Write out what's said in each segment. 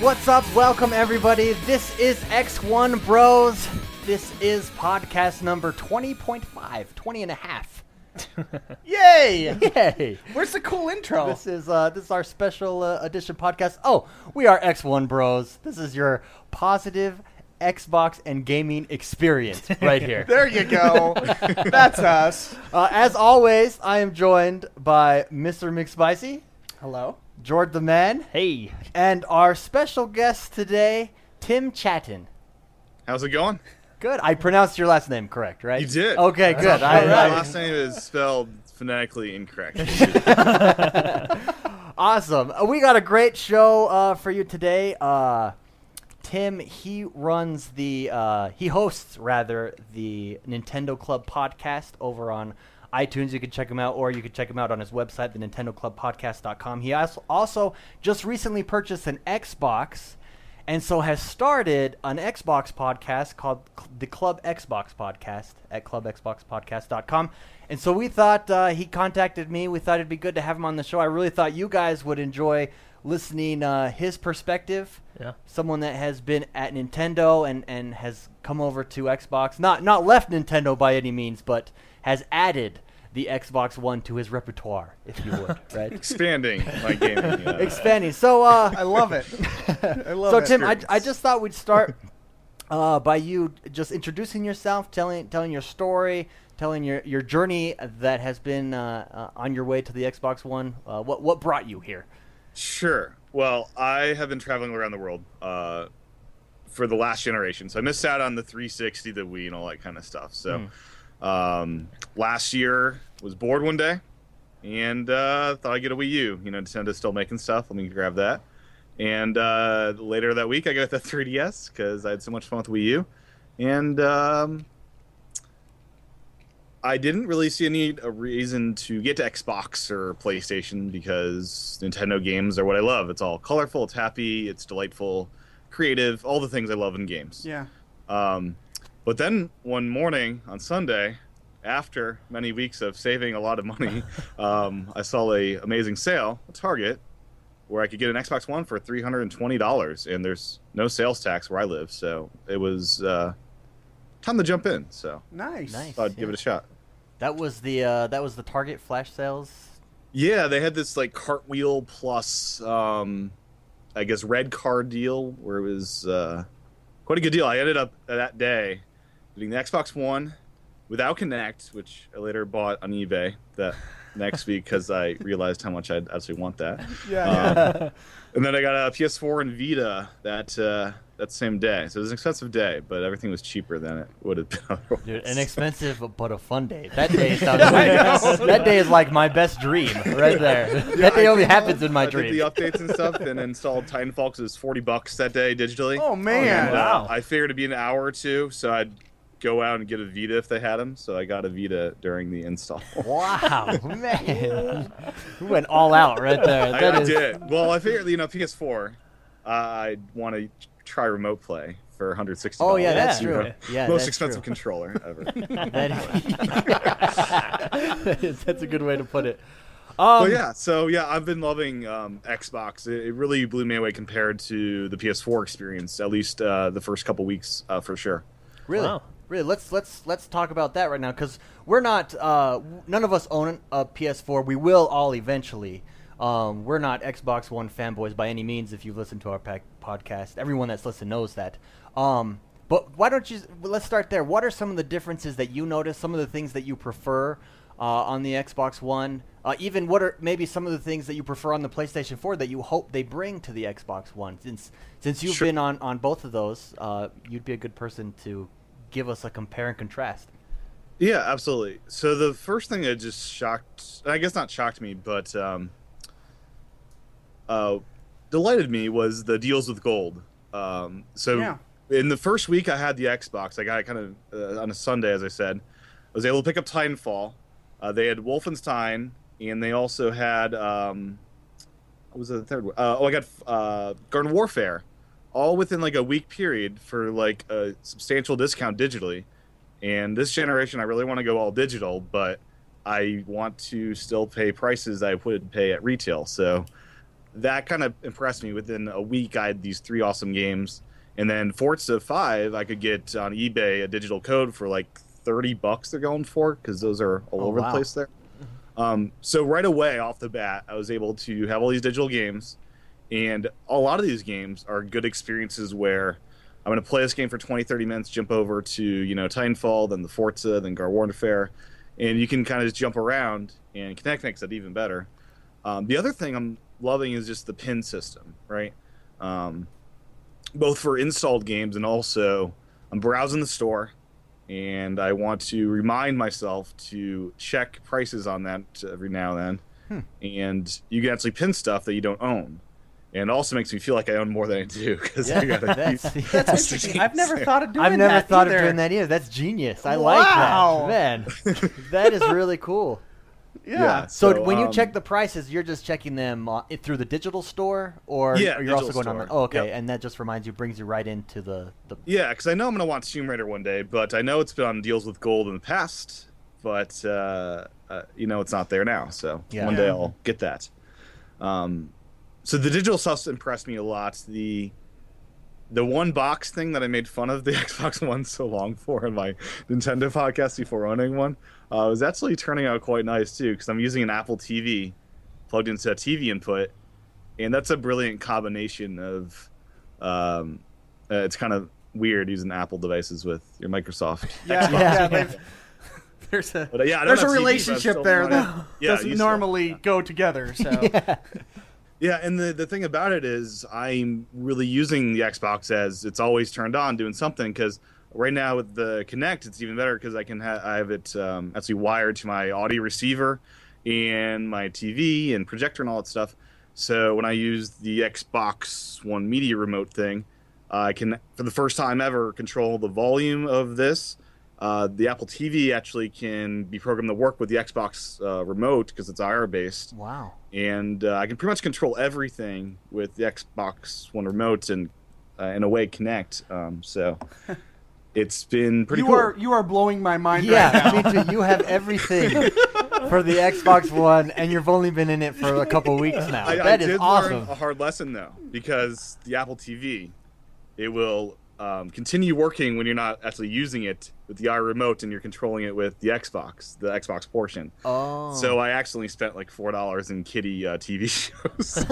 What's up? Welcome everybody. This is X1 Bros. This is podcast number 20.5, 20 and a half. Yay! Yay! Where's the cool intro? This is our special edition podcast. Oh, we are X1 Bros. This is your positive Xbox and gaming experience right here. There you go. That's us. As always, I am joined by Mr. McSpicy. Hello. George the Man. Hey. And our special guest today, Tim Chatton. How's it going? Good. I pronounced your last name correct, right? You did. Okay, good. My last name is spelled phonetically incorrect. Awesome. We got a great show for you today. Tim, he hosts the Nintendo Club podcast over on iTunes. You can check him out, or you can check him out on his website, thenintendoclubpodcast.com. He also just recently purchased an Xbox, and so has started an Xbox podcast called the Club Xbox Podcast at clubxboxpodcast.com. And so we thought he contacted me. We thought it'd be good to have him on the show. I really thought you guys would enjoy listening his perspective. Yeah. Someone that has been at Nintendo and has come over to Xbox. Not left Nintendo by any means, but has added the Xbox One to his repertoire, if you would, right? Expanding my gaming. Yeah. Expanding. So I love it. So Tim, I just thought we'd start by you just introducing yourself, telling your story, telling your journey that has been on your way to the Xbox One. What brought you here? Sure. Well, I have been traveling around the world for the last generation. So I missed out on the 360, the Wii, and all that kind of stuff. So last year was bored one day and thought I'd get a Wii U. You know, Nintendo's still making stuff. Let me grab that. And later that week, I got the 3DS because I had so much fun with Wii U. And I didn't really see a reason to get to Xbox or PlayStation because Nintendo games are what I love. It's all colorful, it's happy, it's delightful, creative, all the things I love in games. Yeah. But then one morning on Sunday, after many weeks of saving a lot of money, I saw an amazing sale at Target where I could get an Xbox One for $320, and there's no sales tax where I live, so it was time to jump in. So nice. Thought I'd give it a shot. That was the Target flash sales. Yeah, they had this like Cartwheel plus, I guess, red card deal where it was quite a good deal. I ended up that day getting the Xbox One without Kinect, which I later bought on eBay that next week because I realized how much I'd actually want that. Yeah. And then I got a PS4 and Vita that same day. So it was an expensive day, but everything was cheaper than it would have been otherwise. Dude, an expensive but a fun day. That day sounds really That day is like my best dream right there. Yeah, that day only happens in my dream. I did the updates and stuff and installed Titanfall because it was $40 that day digitally. Oh, man. And, wow. I figured it'd be an hour or two, so I'd go out and get a Vita if they had them. So I got a Vita during the install. Wow, man. We went all out right there. I did. Well, I figured, you know, PS4, I'd want to try remote play for $160. Oh yeah, that's true. Know, yeah, most that's expensive true. Controller ever. That's a good way to put it. So I've been loving Xbox. It really blew me away compared to the PS4 experience, at least the first couple weeks for sure. Really, wow. Really. Let's talk about that right now because we're not. None of us own a PS4. We will all eventually. We're not Xbox One fanboys by any means. If you've listened to our podcast, everyone that's listened knows that. But why don't you? Let's start there. What are some of the differences that you notice? Some of the things that you prefer on the Xbox One? Even what are maybe some of the things that you prefer on the PlayStation 4 that you hope they bring to the Xbox One? Since you've been on both of those, you'd be a good person to give us a compare and contrast. Yeah, absolutely. So the first thing that just shocked me, but delighted me was the deals with gold. In the first week I had the Xbox, I got it kind of on a Sunday, as I said. I was able to pick up Titanfall. They had Wolfenstein, and they also had what was the third one? I got Garden Warfare, all within like a week period for like a substantial discount digitally. And this generation, I really want to go all digital, but I want to still pay prices I would pay at retail. So that kind of impressed me. Within a week, I had these three awesome games. And then Forza 5, I could get on eBay a digital code for like $30 they're going for, because those are all over the place there. So right away, off the bat, I was able to have all these digital games. And a lot of these games are good experiences where I'm going to play this game for 20, 30 minutes, jump over to, you know, Titanfall, then the Forza, then Gar Warfare. And you can kind of just jump around, and Kinect makes it even better. The other thing I'm loving is just the pin system, right? Both for installed games, and also I'm browsing the store and I want to remind myself to check prices on that every now and then. And you can actually pin stuff that you don't own. And it also makes me feel like I own more than I do. That's interesting. I've never thought of doing that either. I've never thought of doing that either. That's genius. I like that. Man, that is really cool. Yeah. So when you check the prices, you're just checking them through the digital store, or you're also going on the and that just reminds you, brings you right into the because I know I'm going to want Tomb Raider one day, but I know it's been on deals with gold in the past, but you know, it's not there now, so one day I'll get that. So the digital stuff impressed me a lot. The one box thing that I made fun of the Xbox One so long for in my Nintendo podcast before owning one was actually turning out quite nice too, because I'm using an Apple TV plugged into a TV input, and that's a brilliant combination of it's kind of weird using Apple devices with your Microsoft. There's a but, there's a relationship there that doesn't normally go together. So. Yeah, and the thing about it is I'm really using the Xbox as it's always turned on doing something, because right now with the Kinect, it's even better because I can I have it actually wired to my audio receiver and my TV and projector and all that stuff. So when I use the Xbox One media remote thing, I can, for the first time ever, control the volume of this. The Apple TV actually can be programmed to work with the Xbox remote because it's IR-based. Wow. And I can pretty much control everything with the Xbox One remote and, in a way, Kinect. So it's been pretty cool. You are blowing my mind right now. Me too. You have everything for the Xbox One, and you've only been in it for a couple weeks now. I did learn a hard lesson, though, because the Apple TV, it will... continue working when you're not actually using it with the iRemote and you're controlling it with the Xbox portion. Oh. So I actually spent like $4 in kiddie TV shows. So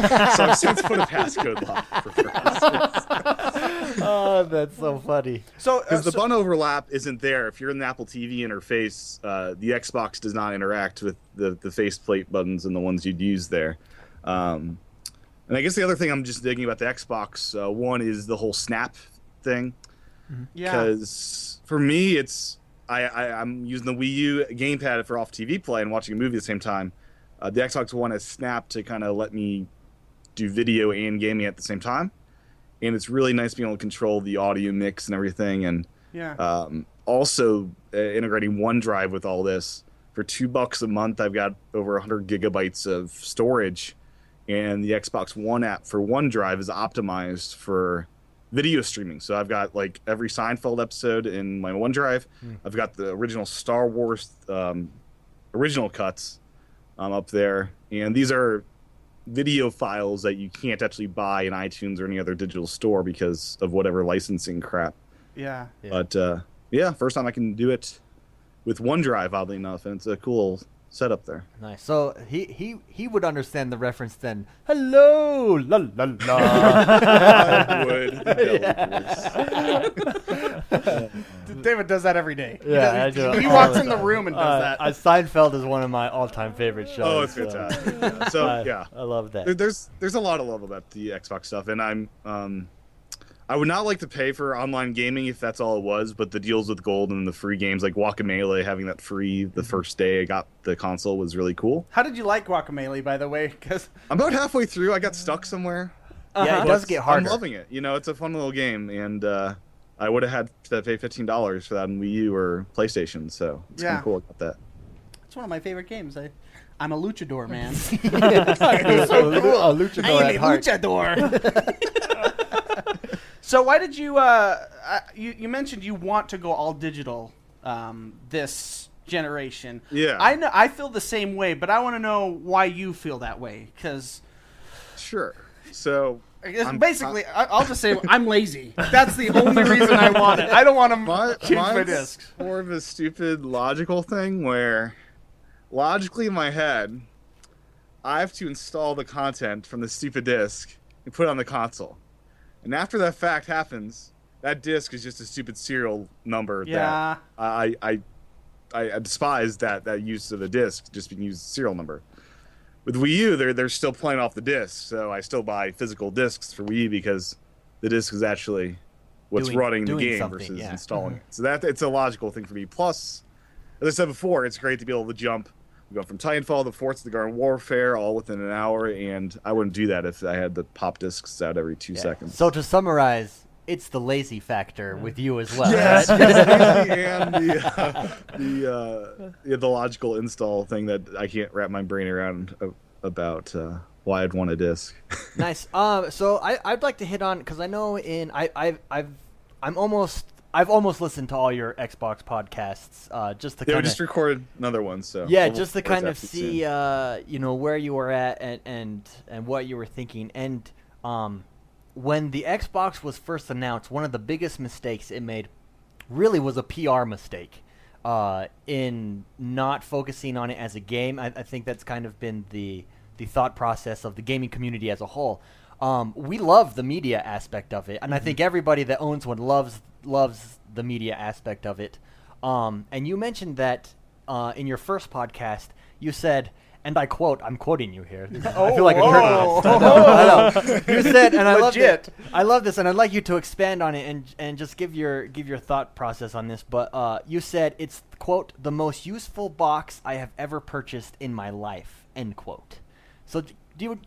I've since put a passcode lock for $4. Oh, that's so funny. So because the button overlap isn't there. If you're in the Apple TV interface, the Xbox does not interact with the faceplate buttons and the ones you'd use there. And I guess the other thing I'm just digging about the Xbox One is the whole snap thing, because for me it's I'm using the Wii U gamepad for off TV play and watching a movie at the same time. The Xbox One has Snap to kind of let me do video and gaming at the same time, and it's really nice being able to control the audio mix and everything. And also integrating OneDrive with all this for $2 a month, I've got over 100 gigabytes of storage, and the Xbox One app for OneDrive is optimized for video streaming. So I've got like every Seinfeld episode in my OneDrive. I've got the original Star Wars original cuts up there. And these are video files that you can't actually buy in iTunes or any other digital store because of whatever licensing crap. Yeah. But first time I can do it with OneDrive, oddly enough. And it's a cool setup there. Nice. So he would understand the reference then. Hello, la la la. I would. David does that every day. Yeah, I do. He walks in the room and does that. Seinfeld is one of my all-time favorite shows. Oh, it's fantastic. I love that. There's a lot of love about the Xbox stuff, and I'm I would not like to pay for online gaming if that's all it was, but the deals with gold and the free games, like Guacamelee, having that free the first day I got the console was really cool. How did you like Guacamelee, by the way? Because I'm about halfway through. I got stuck somewhere. Yeah, it does get harder. I'm loving it. You know, it's a fun little game, and I would have had to pay $15 for that on Wii U or PlayStation, so it's kind of cool about that. It's one of my favorite games. I'm a luchador, man. It's so cool. A luchador I am a luchador. So why did you you mentioned you want to go all digital this generation. Yeah. I know, I feel the same way, but I want to know why you feel that way, cuz Sure. So basically, I'll just say I'm lazy. That's the only reason I want it. I don't want to change my discs. More of a stupid logical thing where, logically in my head, I have to install the content from the stupid disc and put it on the console. And after that fact happens, that disc is just a stupid serial number. Yeah. That I despise that use of the disc just being used as a serial number. With Wii U, they're still playing off the disc, so I still buy physical discs for Wii U because the disc is actually what's running the game versus installing it. So it's a logical thing for me. Plus, as I said before, it's great to be able to jump. We go from Titanfall to Forza to Garden Warfare all within an hour, and I wouldn't do that if I had the pop discs out every 2 seconds. So to summarize, it's the lazy factor with you as well. Yes, right? And the logical install thing that I can't wrap my brain around about why I'd want a disc. Nice. So I'd like to hit on, because I know I've almost listened to all your Xbox podcasts. We just recorded another one, so yeah, we'll just to kind of see where you were at and what you were thinking and. When the Xbox was first announced, one of the biggest mistakes it made really was a PR mistake in not focusing on it as a game. I think that's kind of been the thought process of the gaming community as a whole. We love the media aspect of it, and I think everybody that owns one loves the media aspect of it. And you mentioned that in your first podcast, you said... And I quote, I'm quoting you here. I feel like I've heard of this. I know. You said, and I love it. I love this, and I'd like you to expand on it and just give your thought process on this. But you said it's, quote, the most useful box I have ever purchased in my life, end quote. So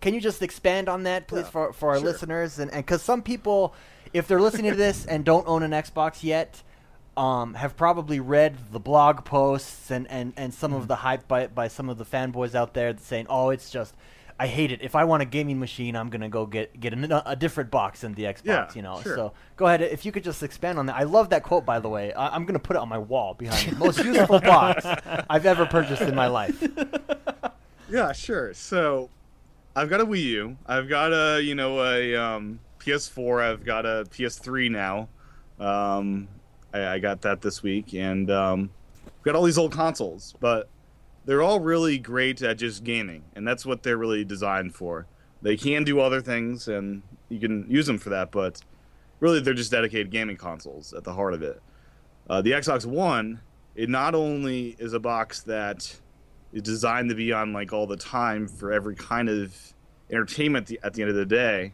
can you just expand on that, please, for our listeners? And because some people, if they're listening to this and don't own an Xbox yet, have probably read the blog posts and some of the hype by some of the fanboys out there saying, oh, it's just, I hate it. If I want a gaming machine, I'm going to go get a different box than the Xbox, Sure. So go ahead. If you could just expand on that. I love that quote, by the way. I'm going to put it on my wall behind me. Most useful box I've ever purchased in my life. Yeah, sure. So I've got a Wii U. I've got a PS4. I've got a PS3 now. I got that this week, and we've got all these old consoles, but they're all really great at just gaming, and that's what they're really designed for. They can do other things, and you can use them for that, but really they're just dedicated gaming consoles at the heart of it. The Xbox One, it not only is a box that is designed to be on like all the time for every kind of entertainment at the end of the day,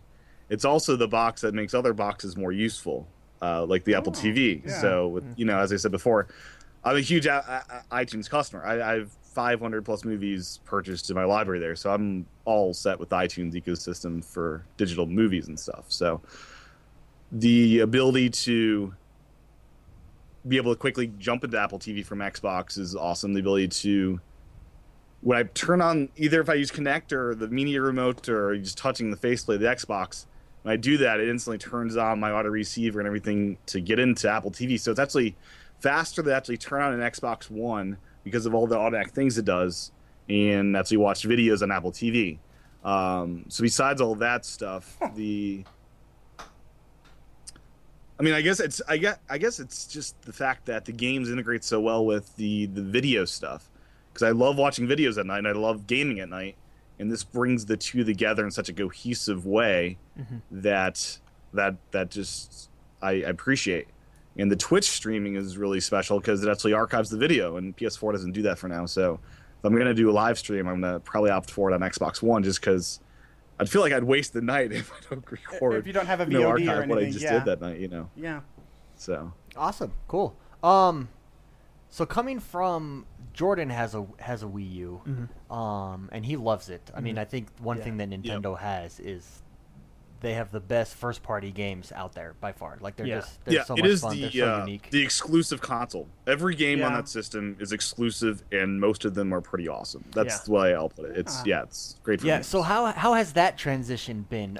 it's also the box that makes other boxes more useful. Like the Apple TV. Yeah. So, as I said before, I'm a huge iTunes customer. I have 500 plus movies purchased in my library there. So I'm all set with the iTunes ecosystem for digital movies and stuff. So the ability to be able to quickly jump into Apple TV from Xbox is awesome. The ability to, when I turn on, either if I use Kinect or the media remote or just touching the faceplate of the Xbox, when I do that, it instantly turns on my auto receiver and everything to get into Apple TV. So it's actually faster to actually turn on an Xbox One because of all the automatic things it does and actually watch videos on Apple TV. So besides all that stuff, I guess it's just the fact that the games integrate so well with the video stuff, because I love watching videos at night and I love gaming at night. And this brings the two together in such a cohesive way that just I appreciate. And the Twitch streaming is really special because it actually archives the video, and PS4 doesn't do that for now. So if I'm going to do a live stream, I'm going to probably opt for it on Xbox One just because I'd feel like I'd waste the night if I don't record. If you don't have a VOD archive or anything. What I just did that night, Yeah. So. Awesome. Cool. So coming from Jordan has a Wii U, and he loves it. I mean, I think one thing that Nintendo has is they have the best first party games out there by far. Like they're just they're so much fun. They're so unique. The exclusive console. Every game on that system is exclusive, and most of them are pretty awesome. That's the way I'll put it. It's it's great for me. So how has that transition been?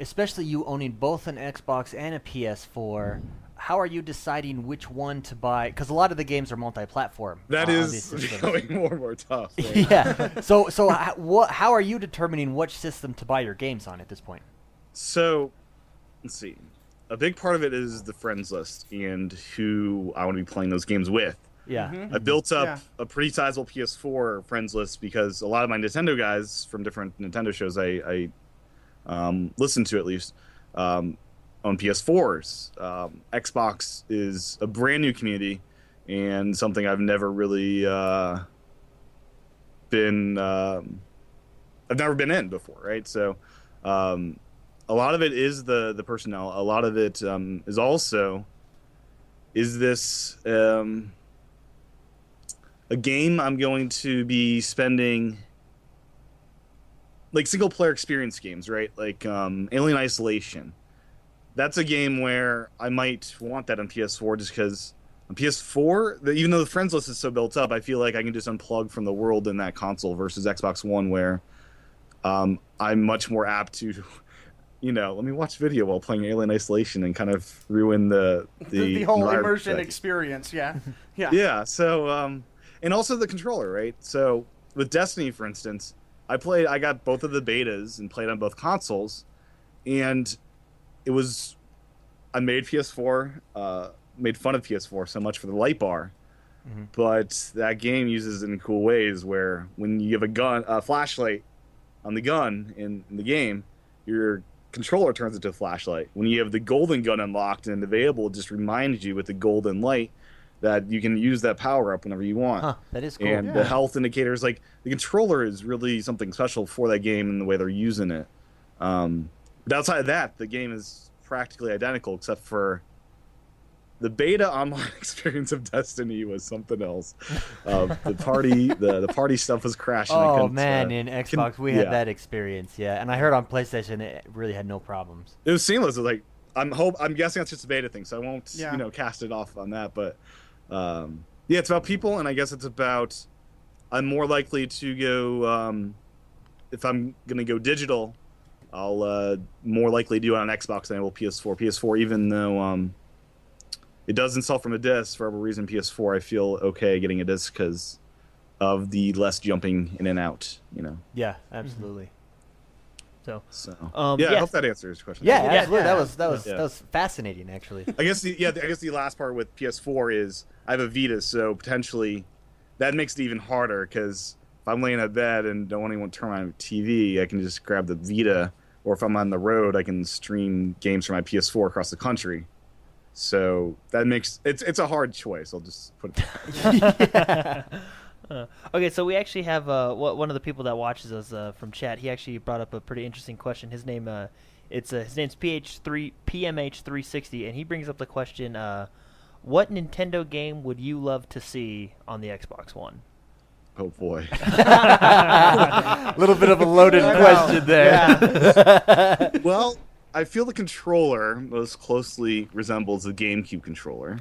Especially you owning both an Xbox and a PS4. how are you deciding which one to buy? Because a lot of the games are multi-platform. That is becoming more and more tough. Right? Yeah. So how are you determining which system to buy your games on at this point? So, let's see. A big part of it is the friends list and who I want to be playing those games with. Yeah. Mm-hmm. I built up a pretty sizable PS4 friends list because a lot of my Nintendo guys from different Nintendo shows I listen to, at least, on PS4s. Xbox is a brand new community and something I've never really been in before, right? So a lot of it is the personnel. A lot of it is also, is this a game I'm going to be spending, like single player experience games, right? Like Alien Isolation. That's a game where I might want that on PS4 just because on PS4, even though the friends list is so built up, I feel like I can just unplug from the world in that console versus Xbox One, where I'm much more apt to, you know, let me watch video while playing Alien Isolation and kind of ruin the whole immersion experience. Yeah. Yeah. Yeah. So, and also the controller, right? So with Destiny, for instance, I got both of the betas and played on both consoles, and I made PS4, made fun of PS4 so much for the light bar, mm-hmm. but that game uses it in cool ways where when you have a flashlight on the gun in the game, your controller turns into a flashlight. When you have the golden gun unlocked and available, it just reminds you with the golden light that you can use that power up whenever you want. Huh, that is cool. And the health indicators, like the controller is really something special for that game and the way they're using it. But outside of that, the game is practically identical, except for the beta online experience of Destiny was something else. The party stuff was crashing. Oh man, in Xbox we had that experience, and I heard on PlayStation it really had no problems. It was seamless. It was like I'm guessing that's just a beta thing, so I won't cast it off on that. But it's about people, and I guess it's about I'm more likely to go if I'm gonna go digital. I'll more likely do it on Xbox than I will PS4. PS4, even though it does install from a disc, for whatever reason, PS4, I feel okay getting a disc because of the less jumping in and out, you know? Yeah, absolutely. So I hope that answers your question. Yeah, absolutely. That was fascinating, actually. I guess the last part with PS4 is I have a Vita, so potentially that makes it even harder because if I'm laying in bed and don't want anyone to turn on my TV, I can just grab the Vita. Or if I'm on the road, I can stream games from my PS4 across the country. So that makes it's a hard choice. I'll just put it down. Okay, so we actually have one of the people that watches us from chat. He actually brought up a pretty interesting question. His name his name's PMH360, and he brings up the question: what Nintendo game would you love to see on the Xbox One? Oh boy! A little bit of a loaded question there. Yeah. Well, I feel the controller most closely resembles the GameCube controller.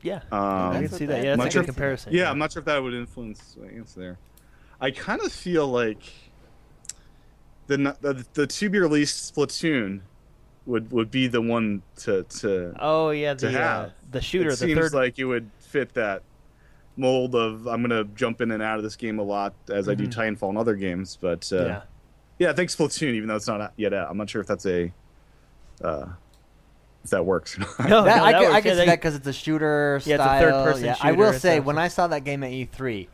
Yeah, I can see that. Yeah, that's a comparison. Yeah, I'm not sure if that would influence my answer there. I kind of feel like the to-be-released Splatoon would be the one to. Oh yeah, to have. The shooter. It seems like it would fit that mold of I'm gonna jump in and out of this game a lot as I do Titanfall and other games, but I think Splatoon, even though it's not yet out, I'm not sure if that's if that works. I can see that because it's a shooter style. Yeah, it's a third-person shooter. I will say, when I saw that game at E3, we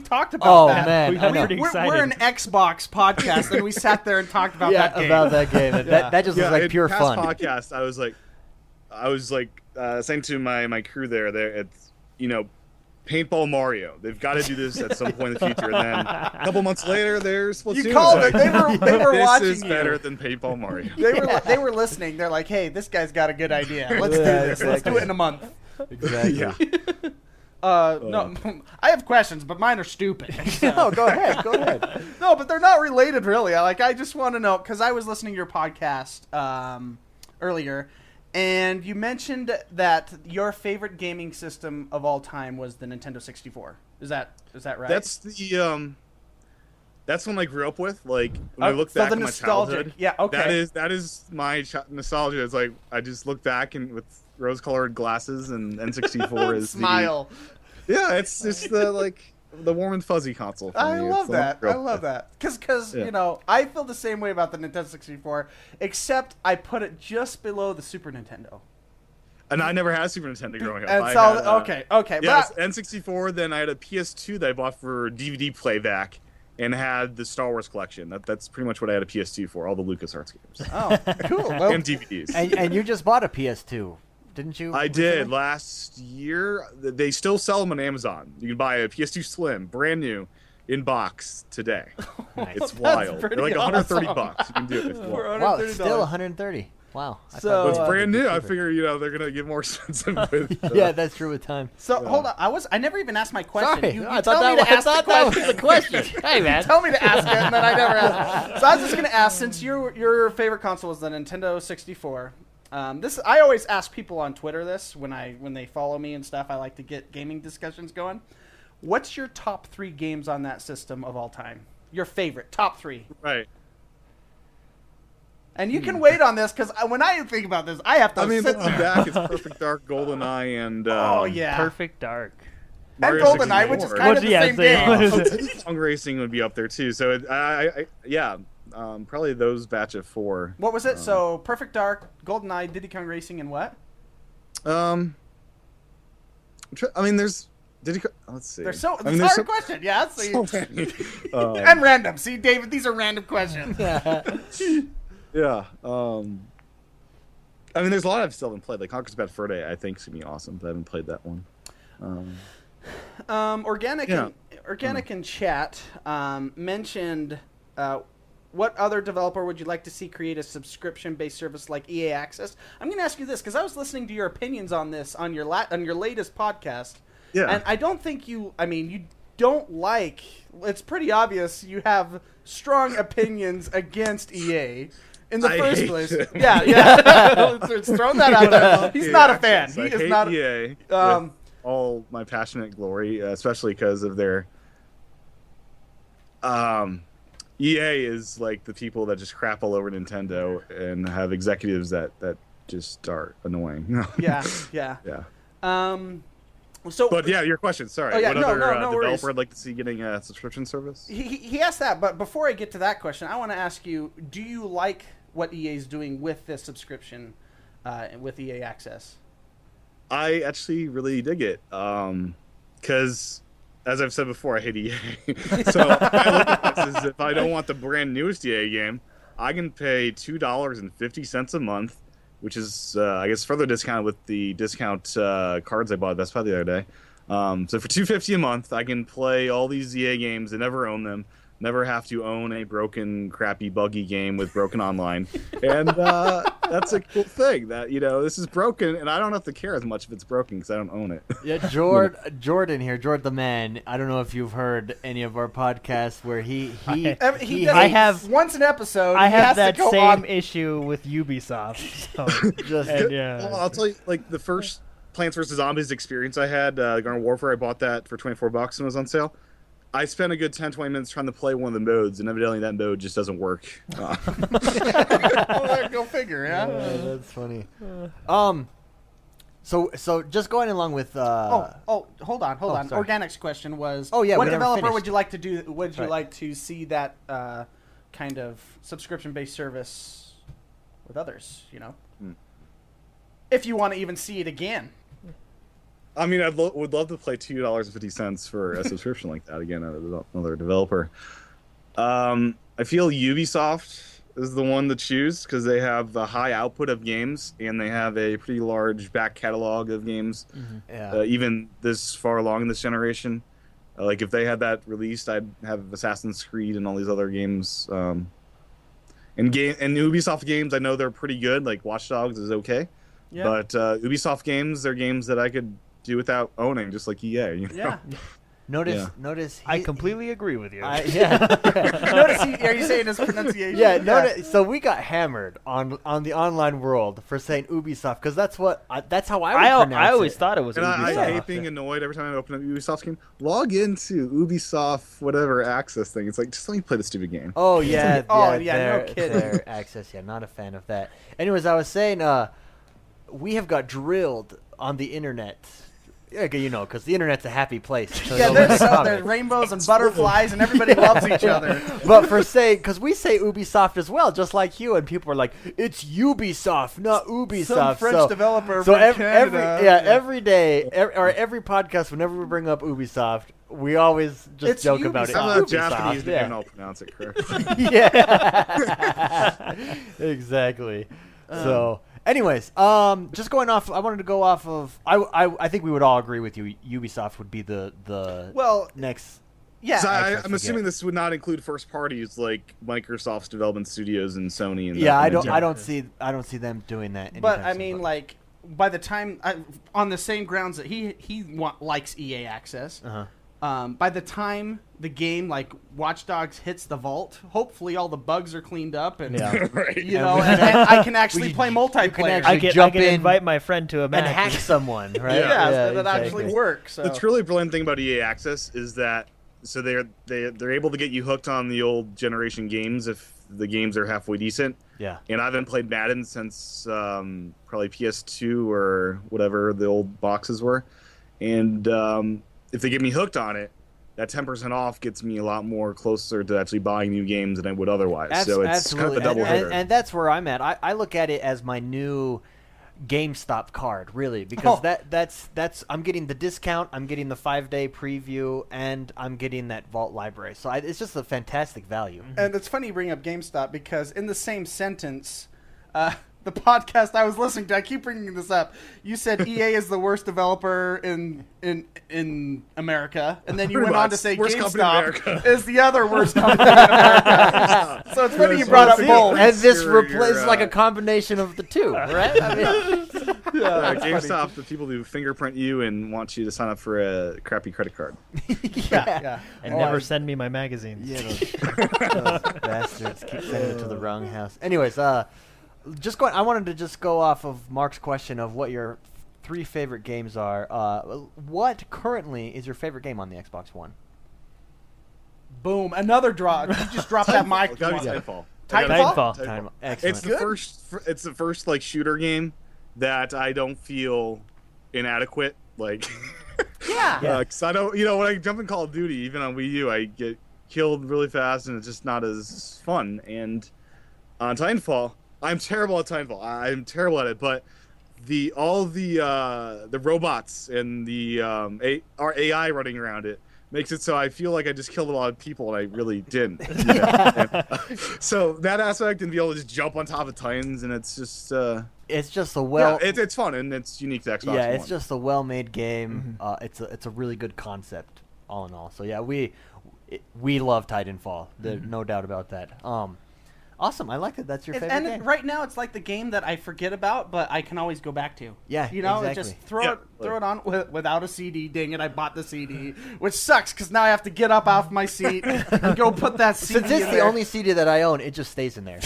talked about that. Man, we're an Xbox podcast, and we sat there and talked about that game. About that game. And that just was like pure fun. Podcast. I was like, saying to my crew there, it's, you know, Paintball Mario. They've got to do this at some point in the future. And then a couple months later, there's Splatoon. You called it. They were watching you. This is better than Paintball Mario. They were listening. They're like, hey, this guy's got a good idea. Let's do this. Exactly. Let's do it in a month. Exactly. Yeah. No, I have questions, but mine are stupid. So. No, go ahead. No, but they're not related, really. I just want to know, because I was listening to your podcast earlier, and you mentioned that your favorite gaming system of all time was the Nintendo 64. Is that right? That's the That's one I grew up with. Like when I look back at my childhood. Yeah, okay. That is my nostalgia. It's like I just look back and with rose-colored glasses and N64 is smile. Yeah, it's just the like the warm and fuzzy console. I love that. Because you know I feel the same way about the Nintendo 64, except I put it just below the Super Nintendo. And I never had a Super Nintendo growing up. And so, I had, okay. Yeah, but N64. Then I had a PS2 that I bought for DVD playback. And had the Star Wars collection. That's pretty much what I had a PS2 for, all the LucasArts games. Oh, cool. Well, and DVDs. And you just bought a PS2, didn't you? I did. Last year, they still sell them on Amazon. You can buy a PS2 Slim, brand new, in box today. Nice. It's wild. They're like $130. You can do it. Wow, it's still $130. Wow. So it's brand new. I figure, you know, they're going to get more expensive with yeah, that's true with time. So, hold on. I never even asked my question. Sorry. You I thought that was the question. Hey, man. You told me to ask it, and then I never asked it. So I was just going to ask, since your favorite console is the Nintendo 64, this I always ask people on Twitter this when they follow me and stuff. I like to get gaming discussions going. What's your top 3 games on that system of all time? Your favorite. Top 3. Right. And you can wait on this, because when I think about this, I have to sit there. Back, it's Perfect Dark, GoldenEye, and... oh, yeah. Perfect Dark. And GoldenEye, which is kind of the same game. Song Racing would be up there, too. So, probably those batch of 4. What was it? So, Perfect Dark, GoldenEye, Diddy Kong Racing, and what? There's... Let's see. There's a question. Yeah, let's see. So and random. See, David, these are random questions. Yeah, there's a lot I still haven't played. Like Conker's Bad Fur Day, I think is gonna be awesome, but I haven't played that one. Organic in chat mentioned what other developer would you like to see create a subscription-based service like EA Access? I'm gonna ask you this because I was listening to your opinions on this on your latest podcast. Yeah, and I don't think you. I mean, you don't like. It's pretty obvious you have strong opinions against EA. In the first place. Him. Yeah. Let's throw that out there. He's not a fan. He is not EA with all my passionate glory, especially because of their EA is like the people that just crap all over Nintendo and have executives that just are annoying. Yeah. Your question. Sorry. What other developer would like to see getting a subscription service? He asked that, but before I get to that question, I want to ask you, do you like what EA is doing with this subscription with EA Access? I actually really dig it because, as I've said before, I hate EA. So I look at this as if I don't want the brand newest EA game, I can pay $2.50 a month. Which is, I guess, further discounted with the discount cards I bought at Best Buy the other day. So for $2.50 a month, I can play all these EA games and never own them. Never have to own a broken, crappy, buggy game with broken online. And that's a cool thing that, you know, this is broken, and I don't have to care as much if it's broken because I don't own it. Yeah, Jordan here, Jordan the man, I don't know if you've heard any of our podcasts where he has that same issue with Ubisoft. So well, I'll tell you, like, the first Plants vs. Zombies experience I had, Garden Warfare, I bought that for $24 and it was on sale. I spent a good 10-20 minutes trying to play one of the modes, and evidently that mode just doesn't work. Go figure, yeah. That's funny. So just going along with. Hold on. Sorry. Organic's question was. Oh yeah. What developer would you like to do? Would you like to see that kind of subscription-based service with others? You know, if you want to even see it again. I mean, I would love to play $2.50 for a subscription like that again, another developer. I feel Ubisoft is the one to choose because they have the high output of games and they have a pretty large back catalog of games, even this far along in this generation. Like, if they had that released, I'd have Assassin's Creed and all these other games. And Ubisoft games, I know they're pretty good. Like, Watch Dogs is okay. Yeah. But Ubisoft games, they're games that I could do without owning, just like EA. You know? Yeah. Notice. I completely agree with you. Are you saying his pronunciation? So we got hammered on the online world for saying Ubisoft because that's what that's how I always thought it was Ubisoft. I hate being annoyed every time I open up Ubisoft's game. Log into Ubisoft whatever access thing. It's like just let me play the stupid game. Oh yeah. No kidding. Access. Yeah, not a fan of that. Anyways, I was saying we have got drilled on the internet. Yeah, you know, because the internet's a happy place. So yeah, there's rainbows and butterflies, and everybody loves each other. But for saying, because we say Ubisoft as well, just like you, and people are like, "It's Ubisoft, not Ubisoft." Some French developer. So every day or every podcast, whenever we bring up Ubisoft, we always just joke Ubisoft. About it. I'm not Japanese, and I'll pronounce it correctly. Yeah, exactly. So. Anyways, just going off, I wanted to go off of. I think we would all agree with you. Ubisoft would be the next. Yeah, so I'm assuming this would not include first parties like Microsoft's development studios and Sony. And I don't see them doing that. But I mean, like by the time on the same grounds that he likes EA Access. Uh-huh. By the time the game, like Watch Dogs, hits the vault, hopefully all the bugs are cleaned up, and and I can actually play multiplayer. I can invite my friend to a match and hack someone, right? Actually works. So. The truly brilliant thing about EA Access is that they're able to get you hooked on the old generation games if the games are halfway decent. Yeah, and I haven't played Madden since probably PS2 or whatever the old boxes were, and. If they get me hooked on it, that 10% off gets me a lot more closer to actually buying new games than I would otherwise. Absolutely. Kind of a double hitter. And that's where I'm at. I look at it as my new GameStop card, really, because that's I'm getting the discount, I'm getting the 5-day preview, and I'm getting that vault library. So it's just a fantastic value. And it's funny you bring up GameStop because in the same sentence, the podcast I was listening to, I keep bringing this up. You said EA is the worst developer in America, and then you went on to say GameStop is the other worst company in America. So it's funny you brought up both. And this replaces like a combination of the two, right? I mean, GameStop, the people who fingerprint you and want you to sign up for a crappy credit card. And never send me my magazines. Yeah, those bastards keep sending it to the wrong house. Anyways, I wanted to just go off of Mark's question of what your three favorite games are. What currently is your favorite game on the Xbox One? Boom! Another draw. You just dropped that mic. Titanfall. Titanfall. Excellent. It's the first like shooter game that I don't feel inadequate. Like because I don't. You know, when I jump in Call of Duty, even on Wii U, I get killed really fast, and it's just not as fun. And on Titanfall. I'm terrible at Titanfall. I'm terrible at it, but the robots and the our AI running around it makes it so I feel like I just killed a lot of people, and I really didn't. You know? So that aspect and be able to just jump on top of Titans, and it's just it's fun and it's unique to Xbox One. Yeah, it's just a well-made game. Mm-hmm. It's a really good concept all in all. So yeah, we love Titanfall. There's no doubt about that. Awesome. I like that. That's your favorite game. And right now it's like the game that I forget about, but I can always go back to. Yeah, you know, exactly. Just throw it on without a CD. Dang it, I bought the CD, which sucks because now I have to get up off my seat and go put that CD in there. Since it's the only CD that I own, it just stays in there.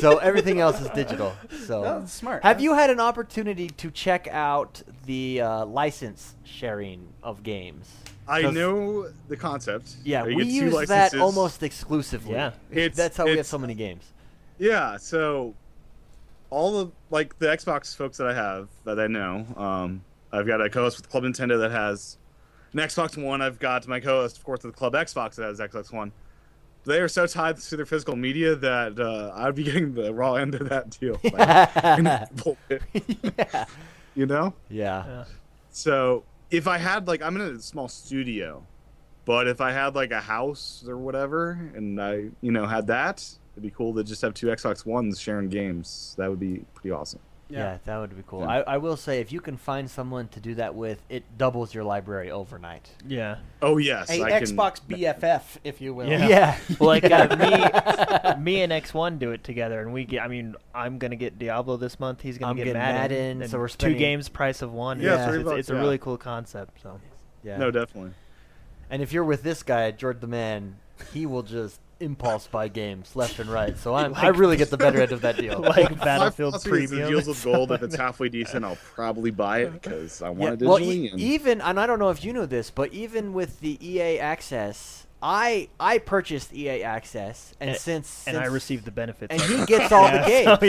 So everything else is digital. So that's smart. Have you had an opportunity to check out the license sharing of games? I know the concept. Yeah, we use that almost exclusively. Yeah, that's how we have so many games. Yeah, so all of like the Xbox folks that I have that I know, I've got a co-host with Club Nintendo that has an Xbox One. I've got my co-host, of course, with Club Xbox that has Xbox One. They are so tied to their physical media that I'd be getting the raw end of that deal. Yeah. You know? Yeah. So. If I had, like, I'm in a small studio, but if I had, like, a house or whatever, and I, you know, had that, it'd be cool to just have two Xbox Ones sharing games. That would be pretty awesome. Yeah, that would be cool. Yeah. I will say, if you can find someone to do that with, it doubles your library overnight. Yeah. Oh, yes. Xbox BFF, if you will. Yeah. Like, me and X1 do it together, and we get, I mean, I'm going to get Diablo this month. He's going to get Madden. So we're spending... 2 games price of one. Yeah, it's a really cool concept. So. Yeah. No, definitely. And if you're with this guy, George the Man, he will just impulse buy games left and right. So I'm, I really get the better end of that deal. Like Battlefield Premium. Deals with gold. If it's halfway decent, I'll probably buy it because I want to digitally. Well, even, and I don't know if you know this, but even with the EA Access, I purchased EA Access, and since I received the benefits, and he gets all the games.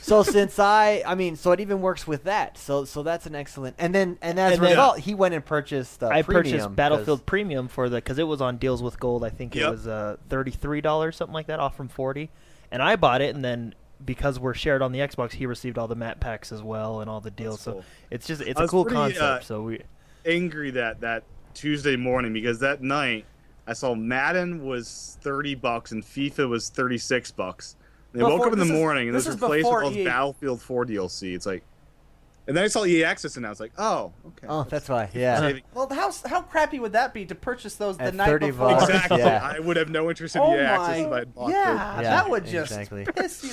So, so since I mean, so it even works with that. So that's an excellent. And as a result, he went and purchased. I purchased Battlefield Premium because it was on deals with gold. I think it was $33, something like that, off from $40. And I bought it, and then because we're shared on the Xbox, he received all the map packs as well and all the deals. Cool. So it's just a cool concept. So we angry that Tuesday morning because that night. I saw Madden was $30 and FIFA was $36. And I woke up in the morning and this was replaced with all this Battlefield 4 DLC. It's like, and then I saw EA Access and I was like, oh, okay. Oh, that's why. Yeah. Well, how crappy would that be to purchase those the night before? $30. Exactly. Yeah. I would have no interest in EA Access if I had bought those. Yeah, that would just piss you.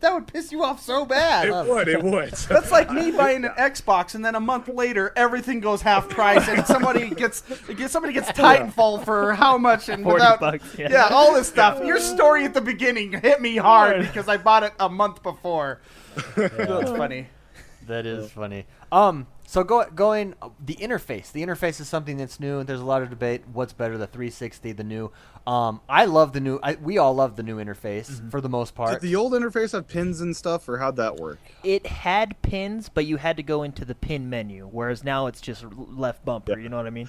That would piss you off so bad. It would. That's like me buying an Xbox, and then a month later, everything goes half price, and somebody gets Titanfall for how much and $40. Yeah, all this stuff. Your story at the beginning hit me hard because I bought it a month before. Yeah. That's funny. That is funny. So going the interface. The interface is something that's new, and there's a lot of debate. What's better, the 360, the new? I love the new. We all love the new interface for the most part. Did the old interface have pins and stuff, or how'd that work? It had pins, but you had to go into the pin menu, whereas now it's just left bumper. Yeah. You know what I mean?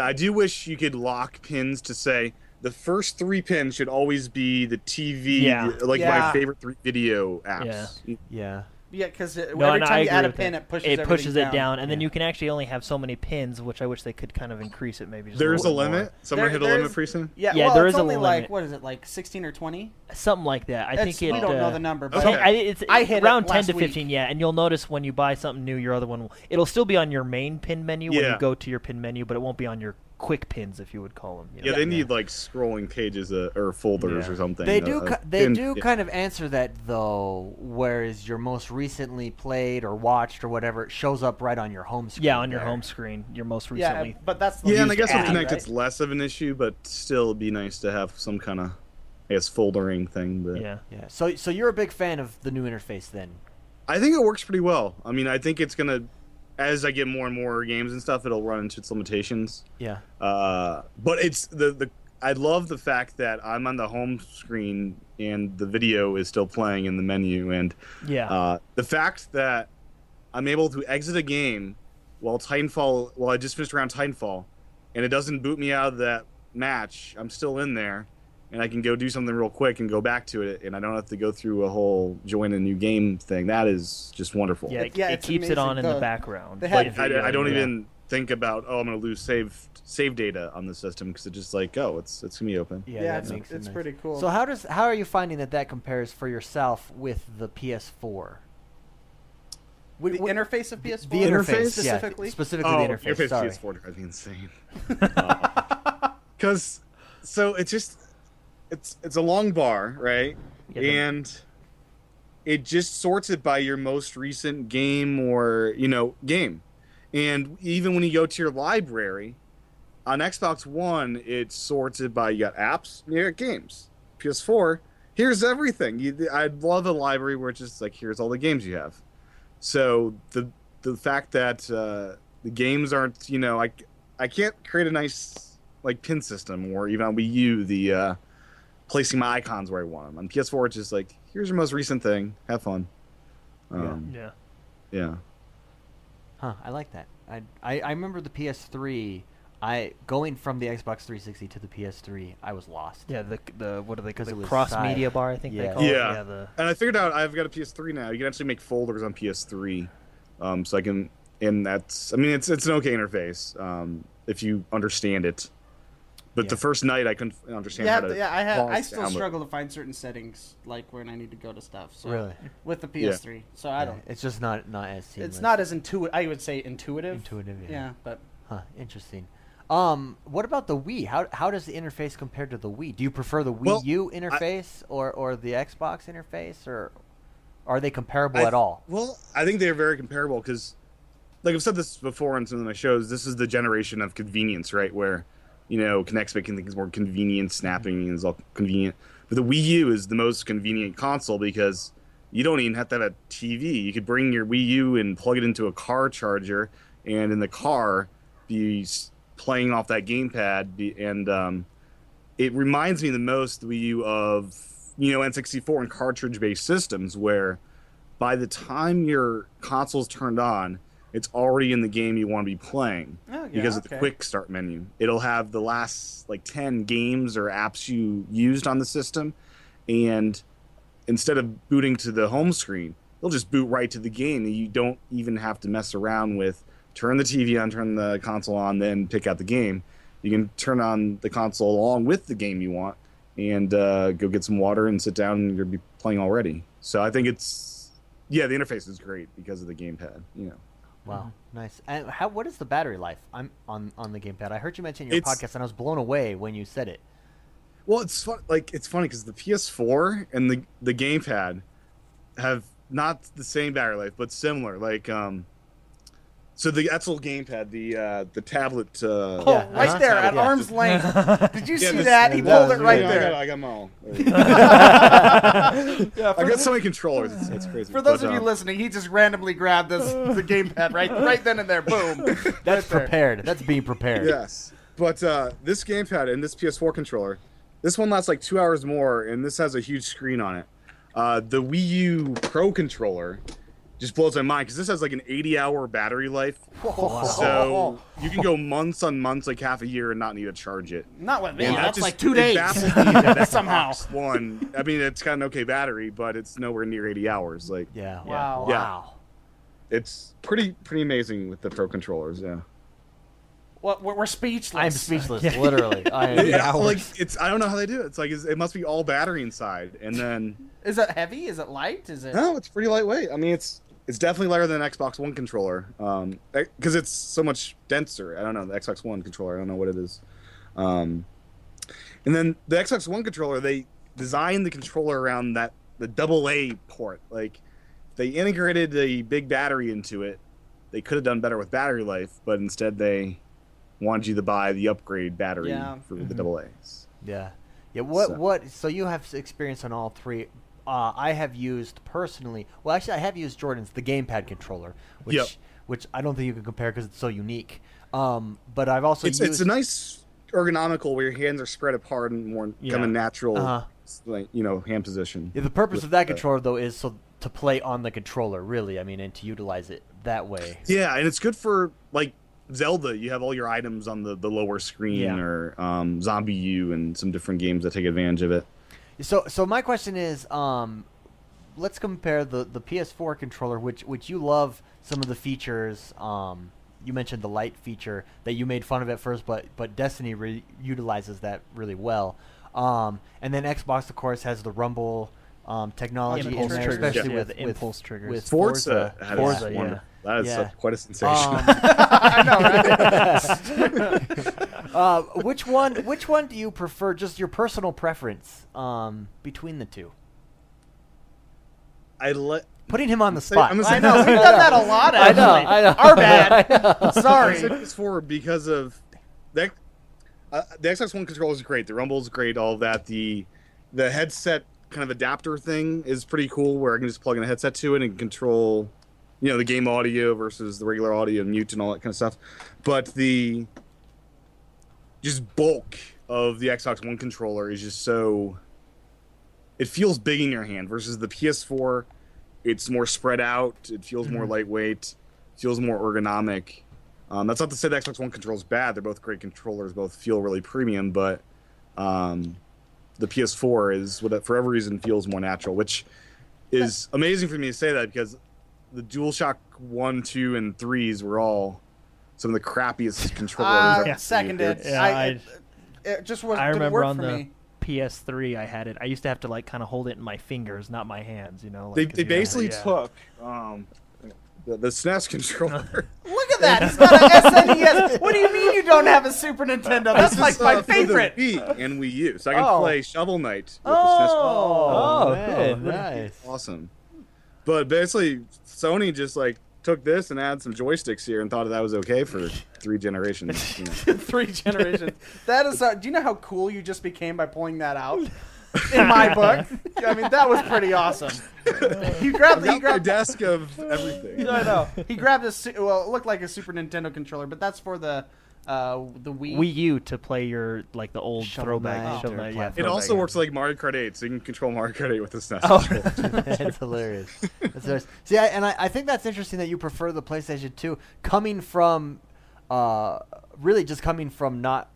I do wish you could lock pins to say the first three pins should always be the TV, my favorite three video apps. Yeah. Yeah, because every time you add a pin, it pushes it down, and then you can actually only have so many pins, which I wish they could kind of increase it maybe. There's a limit? Someone hit a limit pretty soon? Yeah, well, there is a limit. It's only like, what is it, like 16 or 20? Something like that. I think we don't know the number, but I hit around 10 to 15, and you'll notice when you buy something new, your other one will. It'll still be on your main pin menu when you go to your pin menu, but it won't be on your quick pins, if you would call them. You know? Yeah, they need like scrolling pages or folders or something. They do. They do kind of answer that though. Whereas your most recently played or watched or whatever shows up right on your home screen. Yeah, on your home screen, your most recently. Yeah, but that's the and I guess with Kinect, it's less of an issue, but still, it'd be nice to have some kind of, I guess, foldering thing. But yeah. So you're a big fan of the new interface then? I think it works pretty well. I mean, I think it's gonna. As I get more and more games and stuff, it'll run into its limitations. Yeah. But it's the I love the fact that I'm on the home screen and the video is still playing in the menu, and the fact that I'm able to exit a game while I just finished around Titanfall, and it doesn't boot me out of that match. I'm still in there, and I can go do something real quick and go back to it, and I don't have to go through a whole join a new game thing. That is just wonderful. Yeah, it keeps amazing. It on in the background. Like, I don't even think about, I'm going to lose save data on the system because it's just like, it's going to be open. Yeah, it's pretty cool. So how are you finding that compares for yourself with the PS4? The interface of PS4? The interface specifically? Yeah, specifically the interface. The interface of PS4 drives me insane. Because, so it's just... It's a long bar, right? And it just sorts it by your most recent game or, game. And even when you go to your library, on Xbox One, it's sorted by, you got apps, you got games. PS4, here's everything. I'd love a library where it's just like, here's all the games you have. So the fact that the games aren't, I can't create a nice, like, pin system or even on Wii U, the... placing my icons where I want them. On PS4, it's just like, here's your most recent thing. Have fun. Huh, I like that. I remember the PS3. Going from the Xbox 360 to the PS3, I was lost. Yeah, the what are they? Because it was cross media bar, I think they call it. Yeah. And I figured out I've got a PS3 now. You can actually make folders on PS3, so I can. And that's. I mean, it's an okay interface if you understand it. But the first night I couldn't understand how to... Yeah, I still struggle to find certain settings, like when I need to go to stuff. So, really? With the PS3. Yeah. So I don't... It's just not as seamless. It's not as intuitive. I would say intuitive. Yeah, but... Huh, interesting. What about the Wii? How does the interface compare to the Wii? Do you prefer the Wii U interface or the Xbox interface? Or are they comparable at all? Well, I think they're very comparable because... Like I've said this before on some of my shows, this is the generation of convenience, right? Where... you know, Kinect's making things more convenient, snapping is all convenient. But the Wii U is the most convenient console because you don't even have to have a TV. You could bring your Wii U and plug it into a car charger, and in the car be playing off that gamepad. And it reminds me the most, the Wii U, of, you know, N64 and cartridge-based systems where by the time your console's turned on, it's already in the game you want to be playing because of the quick start menu. It'll have the last, like, 10 games or apps you used on the system, and instead of booting to the home screen, it'll just boot right to the game. You don't even have to mess around with turn the TV on, turn the console on, then pick out the game. You can turn on the console along with the game you want and go get some water and sit down, and you'll be playing already. So I think it's, yeah, the interface is great because of the gamepad, you know. Wow, nice. And how? What is the battery life? I'm on the gamepad. I heard you mention your podcast, and I was blown away when you said it. Well, it's fun. Like, it's funny because the PS4 and the gamepad have not the same battery life, but similar. Like, so the actual gamepad, the tablet. Right there at arm's length. Did you see that? He pulled it right there. I got them all. I got so many controllers. It's crazy. For those of you listening, he just randomly grabbed the gamepad right then and there. Boom. That's prepared. That's being prepared. Yes, but this gamepad and this PS4 controller, this one lasts like 2 hours more, and this has a huge screen on it. The Wii U Pro controller just blows my mind because this has like an 80-hour battery life. Whoa. So you can go months on months, like half a year, and not need to charge it. Not with me. Yeah, that's just, like 2 days. Somehow. One. I mean, it's got an okay battery, but it's nowhere near 80 hours. Like, yeah. Wow. Yeah. Wow. It's pretty amazing with the Pro controllers. Yeah. Well, we're speechless. I'm speechless, literally. I don't know how they do it. It's like it must be all battery inside, and then is it heavy? Is it light? Is it? No, it's pretty lightweight. I mean, it's definitely lighter than an Xbox One controller, because it's so much denser. I don't know, the Xbox One controller, I don't know what it is. And then the Xbox One controller, they designed the controller around the AA port. Like, they integrated a big battery into it. They could have done better with battery life, but instead they wanted you to buy the upgrade battery for the AA's. Yeah. Yeah. So you have experience on all three. I have used personally. Well, actually, I have used Jordan's, the gamepad controller, which I don't think you can compare because it's so unique. But I've also used... It's a nice ergonomical where your hands are spread apart and more kind of natural, like, you know, hand position. Yeah, the purpose of that controller, though, is so to play on the controller, really. I mean, and to utilize it that way. Yeah, and it's good for, like, Zelda. You have all your items on the lower screen, or Zombie U and some different games that take advantage of it. So my question is, let's compare the PS4 controller, which you love some of the features. You mentioned the light feature that you made fun of at first, but Destiny utilizes that really well. And then Xbox, of course, has the rumble technology, especially with impulse triggers. With Forza that is quite a sensation. I know, right? Which one do you prefer? Just your personal preference between the two. Putting him on the spot. I know. We've done that a lot, actually. I know. Our bad. Sorry. I said this forward because of that. The Xbox One controller is great. The rumble is great. All of that. The headset kind of adapter thing is pretty cool, where I can just plug in a headset to it and control, you know, the game audio versus the regular audio, mute and all that kind of stuff. But the just bulk of the Xbox One controller is just so, it feels big in your hand versus the PS4. It's more spread out. It feels more lightweight. It feels more ergonomic. That's not to say the Xbox One controller is bad. They're both great controllers. Both feel really premium, but the PS4 is, for every reason, feels more natural, which is amazing for me to say that because the DualShock 1, 2, and 3s were all some of the crappiest controllers I've ever seconded. Yeah, it just wasn't didn't work for me. PS3 I had it. I used to have to like kind of hold it in my fingers, not my hands, you know. Like, they basically took the SNES controller. Look at that! It's got an SNES. What do you mean you don't have a Super Nintendo? That's like my favorite. And Wii U, so I can play Shovel Knight with the SNES. Oh, man, nice, awesome. But basically, Sony just like took this and added some joysticks here and thought that was okay for three generations. You know. That is. Do you know how cool you just became by pulling that out? In my book, I mean that was pretty awesome. He grabbed the desk of everything. I know. He grabbed a well, it looked like a Super Nintendo controller, but that's for the Wii U to play your like the old throwback. It also works like Mario Kart 8, so you can control Mario Kart 8 with this SNES. Oh, it's hilarious. That's hilarious. See, I think that's interesting that you prefer the PlayStation 2, coming from, really just coming from not.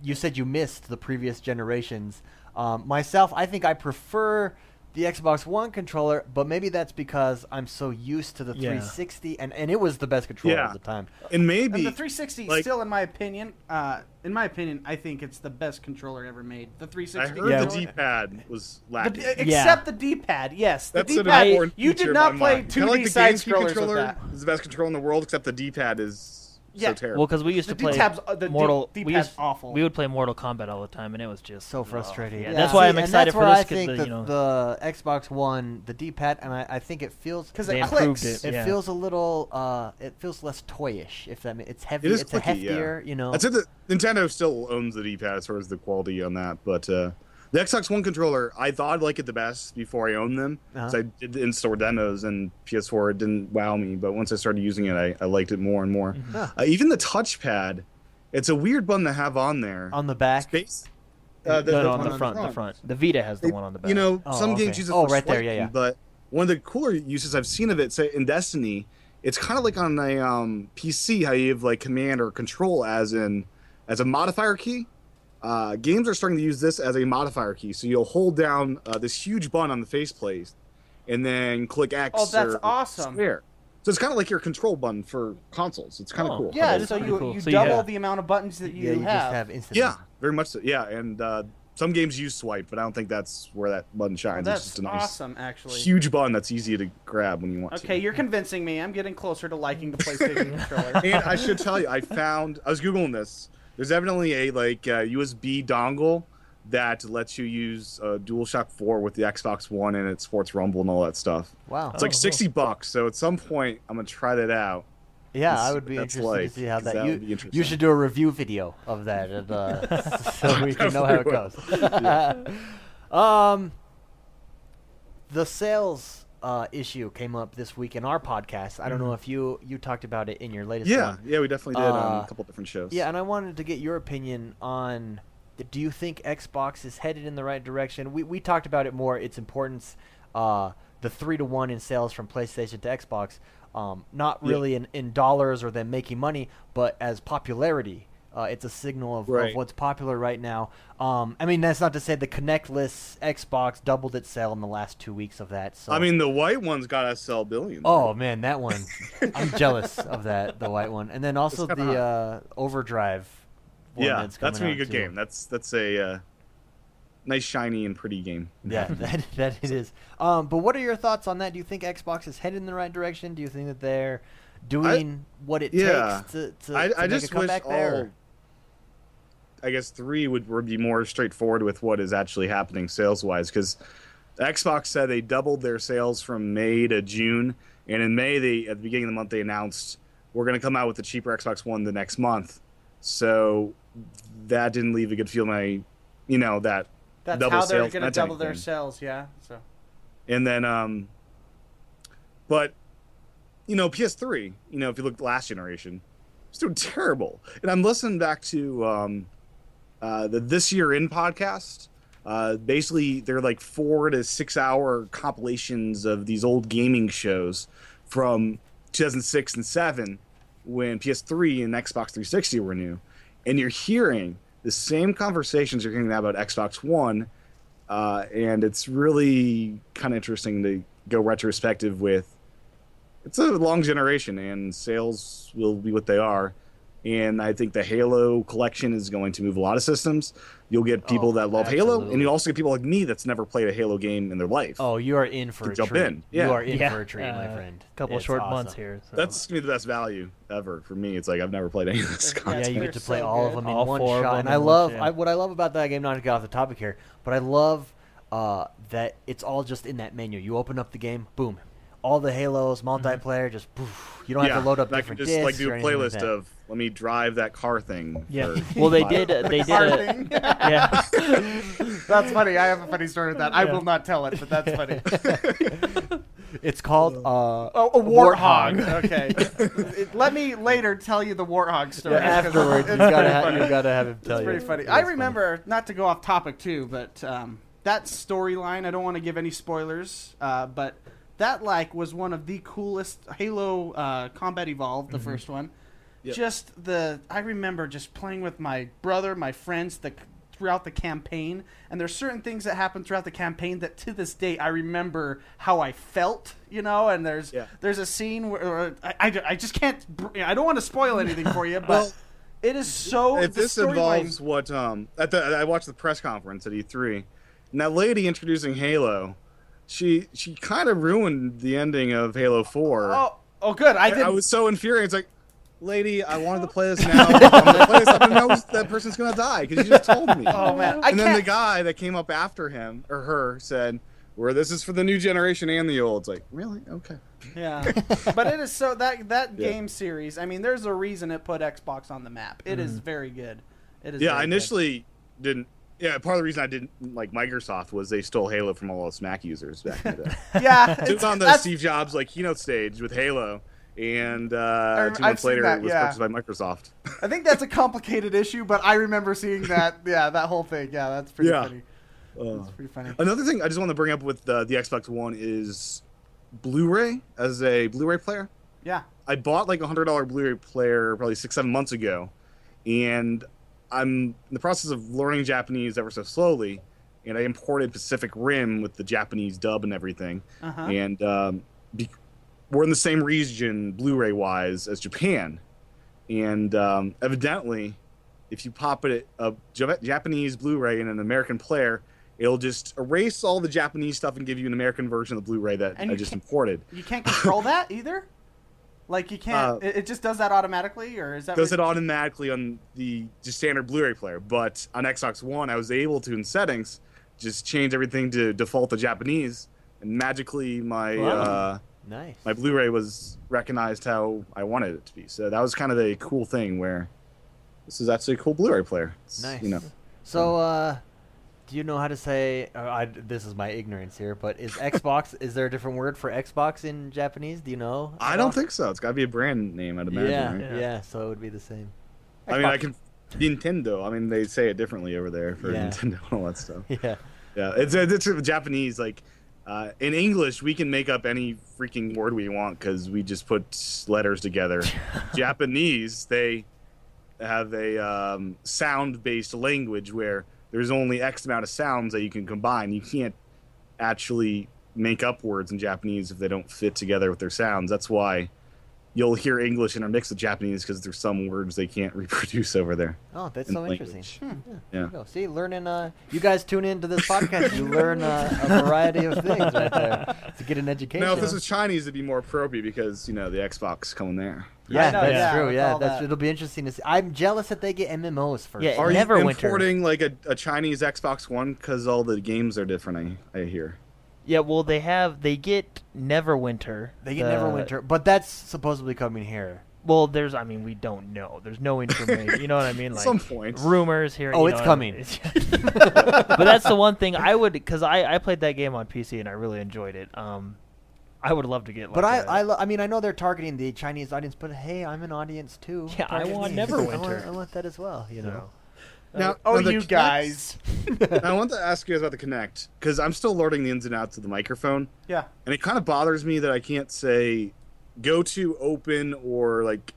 You said you missed the previous generations. Myself, I think I prefer the Xbox One controller, but maybe that's because I'm so used to the 360, and it was the best controller at the time. And maybe and the 360, like, still, in my opinion, I think it's the best controller ever made. The 360. I heard the D-pad was lacking. Except the D-pad, yes. That's the D-pad. You did not play 2D like side scrollers with that. It's the best controller in the world, except the D-pad is. Yeah, so terrible. Well, because we used to play Mortal. We would play Mortal Kombat all the time, and it was just so frustrating. Yeah, that's why I'm excited for this. Because the Xbox One, the D-pad, and I think it feels because it clicks. It feels a little. It feels less toyish. If that means it's heavy, it's clicky, heftier. Yeah. You know, I'd say that Nintendo still owns the D-pad as far as the quality on that, but the Xbox One controller, I thought I'd like it the best before I owned them. Uh-huh. So I did in-store demos, and PS4 it didn't wow me. But once I started using it, I liked it more and more. Mm-hmm. Even the touchpad, it's a weird one to have on there. On the back? Space, on the front. The Vita has the one on the back. You know, games use it for right there, yeah. But one of the cooler uses I've seen of it, say in Destiny, it's kind of like on a PC, how you have like command or control as a modifier key. Games are starting to use this as a modifier key, so you'll hold down this huge button on the faceplate, and then click X. Oh, that's awesome! Square. So it's kind of like your control button for consoles. It's kind of cool. Yeah, so you double the amount of buttons that you have. You just have instantly. Yeah, very much so. Yeah, and some games use swipe, but I don't think that's where that button shines. That's it's just a nice, awesome, actually. Huge button that's easy to grab when you want to. Okay, you're convincing me. I'm getting closer to liking the PlayStation controller. And I should tell you, I was Googling this. There's evidently a USB dongle that lets you use DualShock 4 with the Xbox One and its Sports Rumble and all that stuff. Wow. It's $60, so at some point I'm going to try that out. Yeah, I would be interested to see how that would be interesting. You should do a review video of that and, so we can know how it goes. Yeah. The sales issue came up this week in our podcast. I don't know if you talked about it in your latest one. Yeah, we definitely did on a couple different shows. Yeah, and I wanted to get your opinion on, do you think Xbox is headed in the right direction? We talked about it more, its importance, the 3-to-1 in sales from PlayStation to Xbox, not really in dollars or them making money, but as popularity. It's a signal of what's popular right now. I mean, that's not to say the Kinectless Xbox doubled its sale in the last 2 weeks of that. So. I mean, the white one's got to sell billions. Oh, man, that one. I'm jealous of that, the white one. And then also the Overdrive one that's going to be a good game. That's a nice, shiny, and pretty game. Yeah, that it is. But what are your thoughts on that? Do you think Xbox is headed in the right direction? Do you think that they're doing what it takes to make a comeback there? I guess 3 would be more straightforward with what is actually happening sales-wise, because Xbox said they doubled their sales from May to June, and in May, at the beginning of the month, they announced, we're going to come out with the cheaper Xbox One the next month. So that didn't leave a good feel in my, that that's double sales. That's how they're going to double their sales, yeah. So. And then, but PS3, if you look at the last generation, it's doing terrible. And I'm listening back to... the This Year In podcast, basically they're like 4 to 6 hour compilations of these old gaming shows from 2006 and 2007 when PS3 and Xbox 360 were new. And you're hearing the same conversations you're hearing now about Xbox One. And it's really kind of interesting to go retrospective with. It's a long generation and sales will be what they are. And I think the Halo collection is going to move a lot of systems. You'll get people that love Halo, and you'll also get people like me that's never played a Halo game in their life. Oh, you are in for a treat. You are in for a treat, my friend. A couple short months here. So. That's going to be the best value ever for me. It's like I've never played any of this content. Yeah, you get to play all of them in one shot. And I love what I love about that game, not to get off the topic here, but I love that it's all just in that menu. You open up the game, boom. All the Halos, multiplayer, just poof, You don't have to load up different discs. I can just like do a playlist like of let me drive that car thing. Yeah. Well, they did. They did. Yeah. That's funny. I have a funny story with that. Yeah. I will not tell it, but that's funny. It's called a warthog. Okay. Let me later tell you the warthog story. Yeah, afterwards, you've got to have him tell you. It's pretty funny. I remember, not to go off topic too, but that storyline, I don't want to give any spoilers, but that like was one of the coolest. Halo Combat Evolved, the first one. Yep. Just I remember just playing with my brother, my friends, throughout the campaign, and there's certain things that happen throughout the campaign that to this day I remember how I felt, you know. And there's a scene where I just can't. I don't want to spoil anything for you, but well, it is so. If this involves what I watched the press conference at E3, and that lady introducing Halo, she kind of ruined the ending of Halo 4. Oh, good. I was so infuriated. It's like, lady, I wanted to play this now. I'm going to play this. I didn't know that person's going to die because you just told me. Oh, man. And then the guy that came up after him or her said, "Where this is for the new generation and the old." It's like, really? Okay. Yeah. But it is so that game series, I mean, there's a reason it put Xbox on the map. It is very good. It is. Yeah, I initially didn't. Yeah, part of the reason I didn't like Microsoft was they stole Halo from all those Mac users back in the day. Yeah. It was on the Steve Jobs like keynote stage with Halo. And 2 months later, it was purchased by Microsoft. I think that's a complicated issue, but I remember seeing that. Yeah, that whole thing. Yeah, that's pretty funny. That's pretty funny. Another thing I just want to bring up with the Xbox One is Blu-ray as a Blu-ray player. Yeah. I bought like a $100 Blu-ray player probably 6-7 months ago, and I'm in the process of learning Japanese ever so slowly, and I imported Pacific Rim with the Japanese dub and everything. Uh-huh. And we're in the same region, Blu-ray-wise, as Japan. And evidently, if you pop it a Japanese Blu-ray in an American player, it'll just erase all the Japanese stuff and give you an American version of the Blu-ray that I just imported. You can't control that either? Like, you can't... it just does that automatically? Or is that... does it automatically on the just standard Blu-ray player. But on Xbox One, I was able to, in settings, just change everything to default to Japanese. And magically, my... nice. My Blu-ray was recognized how I wanted it to be, so that was kind of a cool thing. Where this is actually a cool Blu-ray player. It's, nice. You know. So, do you know how to say? This is my ignorance here, but is Xbox? Is there a different word for Xbox in Japanese? Do you know? I don't think so. It's got to be a brand name, I'd imagine. Yeah, right? Yeah. So it would be the same. Xbox. I mean, Nintendo. I mean, they say it differently over there for Nintendo and all that stuff. Yeah. Yeah. It's Japanese like. In English, we can make up any freaking word we want because we just put letters together. Japanese, they have a sound-based language where there's only X amount of sounds that you can combine. You can't actually make up words in Japanese if they don't fit together with their sounds. That's why you'll hear English intermixed with Japanese because there's some words they can't reproduce over there. Oh, that's so interesting. Hmm. Yeah. Go. See, learning. You guys tune into this podcast, you learn a variety of things right there to get an education. Now, if this was Chinese, it'd be more appropriate because you know the Xbox coming there. Yeah, know, that's true. Yeah, that's it'll be interesting to see. I'm jealous that they get MMOs first. Yeah, are you importing like a Chinese Xbox One because all the games are different? I hear. Yeah, well, they get Neverwinter. They get Neverwinter, but that's supposedly coming here. Well, I mean, we don't know. There's no information. You know what I mean? Like, some point. Rumors here. Oh, it's coming. But that's the one thing I would, because I played that game on PC and I really enjoyed it. I would love to get. Like but I mean, I know they're targeting the Chinese audience, but hey, I'm an audience too. Yeah, I want Neverwinter. I want that as well. You know. Now, you guys. I want to ask you guys about the Kinect because I'm still learning the ins and outs of the microphone. Yeah. And it kind of bothers me that I can't say go to, open, or like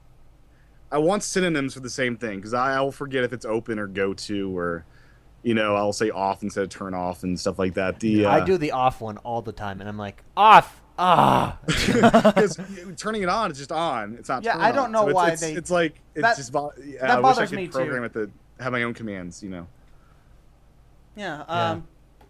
I want synonyms for the same thing because I'll forget if it's open or go to or, you know, I'll say off instead of turn off and stuff like that. I do the off one all the time and I'm like, off. Because turning it on is just on. It's not turn on. I don't know why they. It's like, that bothers me too. I wish I could program it to have my own commands, you know. Yeah.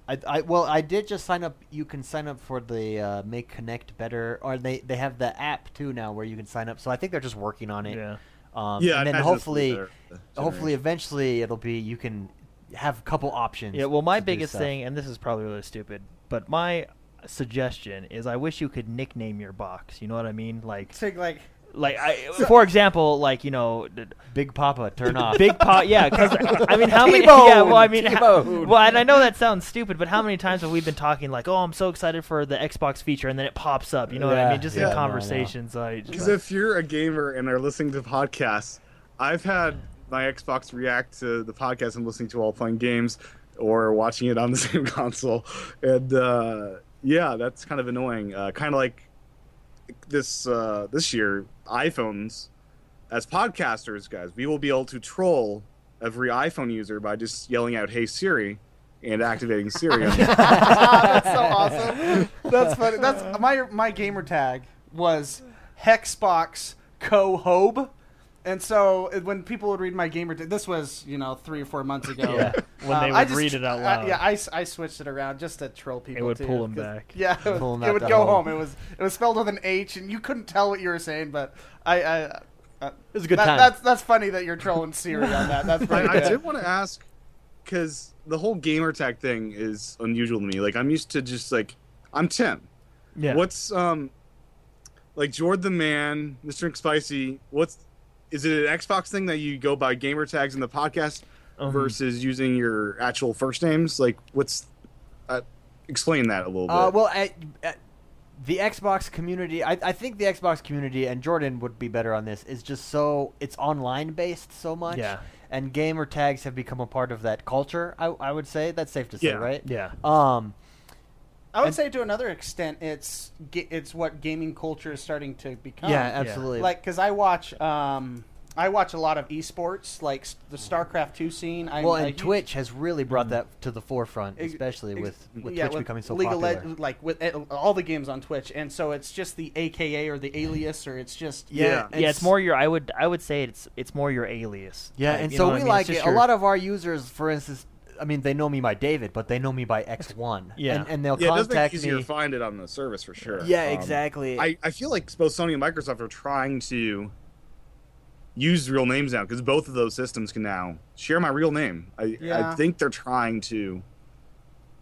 I did just sign up. You can sign up for the Make Kinect Better, or they have the app too now where you can sign up. So I think they're just working on it. Yeah. And then hopefully, eventually, it'll be you can have a couple options. Yeah. Well, my biggest thing, and this is probably really stupid, but my suggestion is I wish you could nickname your box. You know what I mean? Like. Like, for example, like, you know, Big Papa, turn off. Big Papa, yeah, because, I mean, how many... Yeah, well, I mean, well, and I know that sounds stupid, but how many times have we been talking, like, oh, I'm so excited for the Xbox feature, and then it pops up, you know what I mean? Just in conversations. Because if you're a gamer and are listening to podcasts, I've had my Xbox react to the podcast I'm listening to while playing games or watching it on the same console, and, yeah, that's kind of annoying. Kind of like... This year, iPhones, as podcasters, guys, we will be able to troll every iPhone user by just yelling out, "Hey Siri," and activating Siri. That's so awesome. That's funny. That's my gamer tag was Hexbox Cohobe. And so when people would read my gamer tag, this was, you know, 3 or 4 months ago. Yeah, when they would read it out loud. I switched it around just to troll people. It would pull them back. Yeah, it would go home. It was spelled with an H, and you couldn't tell what you were saying, but it was a good time. That's funny that you're trolling Siri on that. That's pretty good. I did want to ask, because the whole gamer tag thing is unusual to me. Like, I'm used to just, like, I'm Tim. Yeah. What's, like, Jord the Man, Mr. McSpicy, is it an Xbox thing that you go by gamer tags in the podcast versus using your actual first names? Like, explain that a little bit. Well, the Xbox community, I think the Xbox community, and Jordan would be better on this, is just so, it's online based so much. Yeah. And gamer tags have become a part of that culture, I would say. That's safe to say, right? Yeah. I would say to another extent, it's what gaming culture is starting to become. Yeah, absolutely. Like, because I watch a lot of esports, like the StarCraft 2 scene. And Twitch has really brought that to the forefront, especially with Twitch becoming so popular. With all the games on Twitch, and so it's just the AKA or the alias, or it's just It's more your. I would say it's more your alias. Yeah, and so we like it. A lot of our users, for instance. I mean, they know me by David, but they know me by X1. Yeah. And they'll contact me. Yeah, it does make it easier to find it on the service for sure. Yeah, exactly. I feel like both Sony and Microsoft are trying to use real names now because both of those systems can now share my real name. I think they're trying to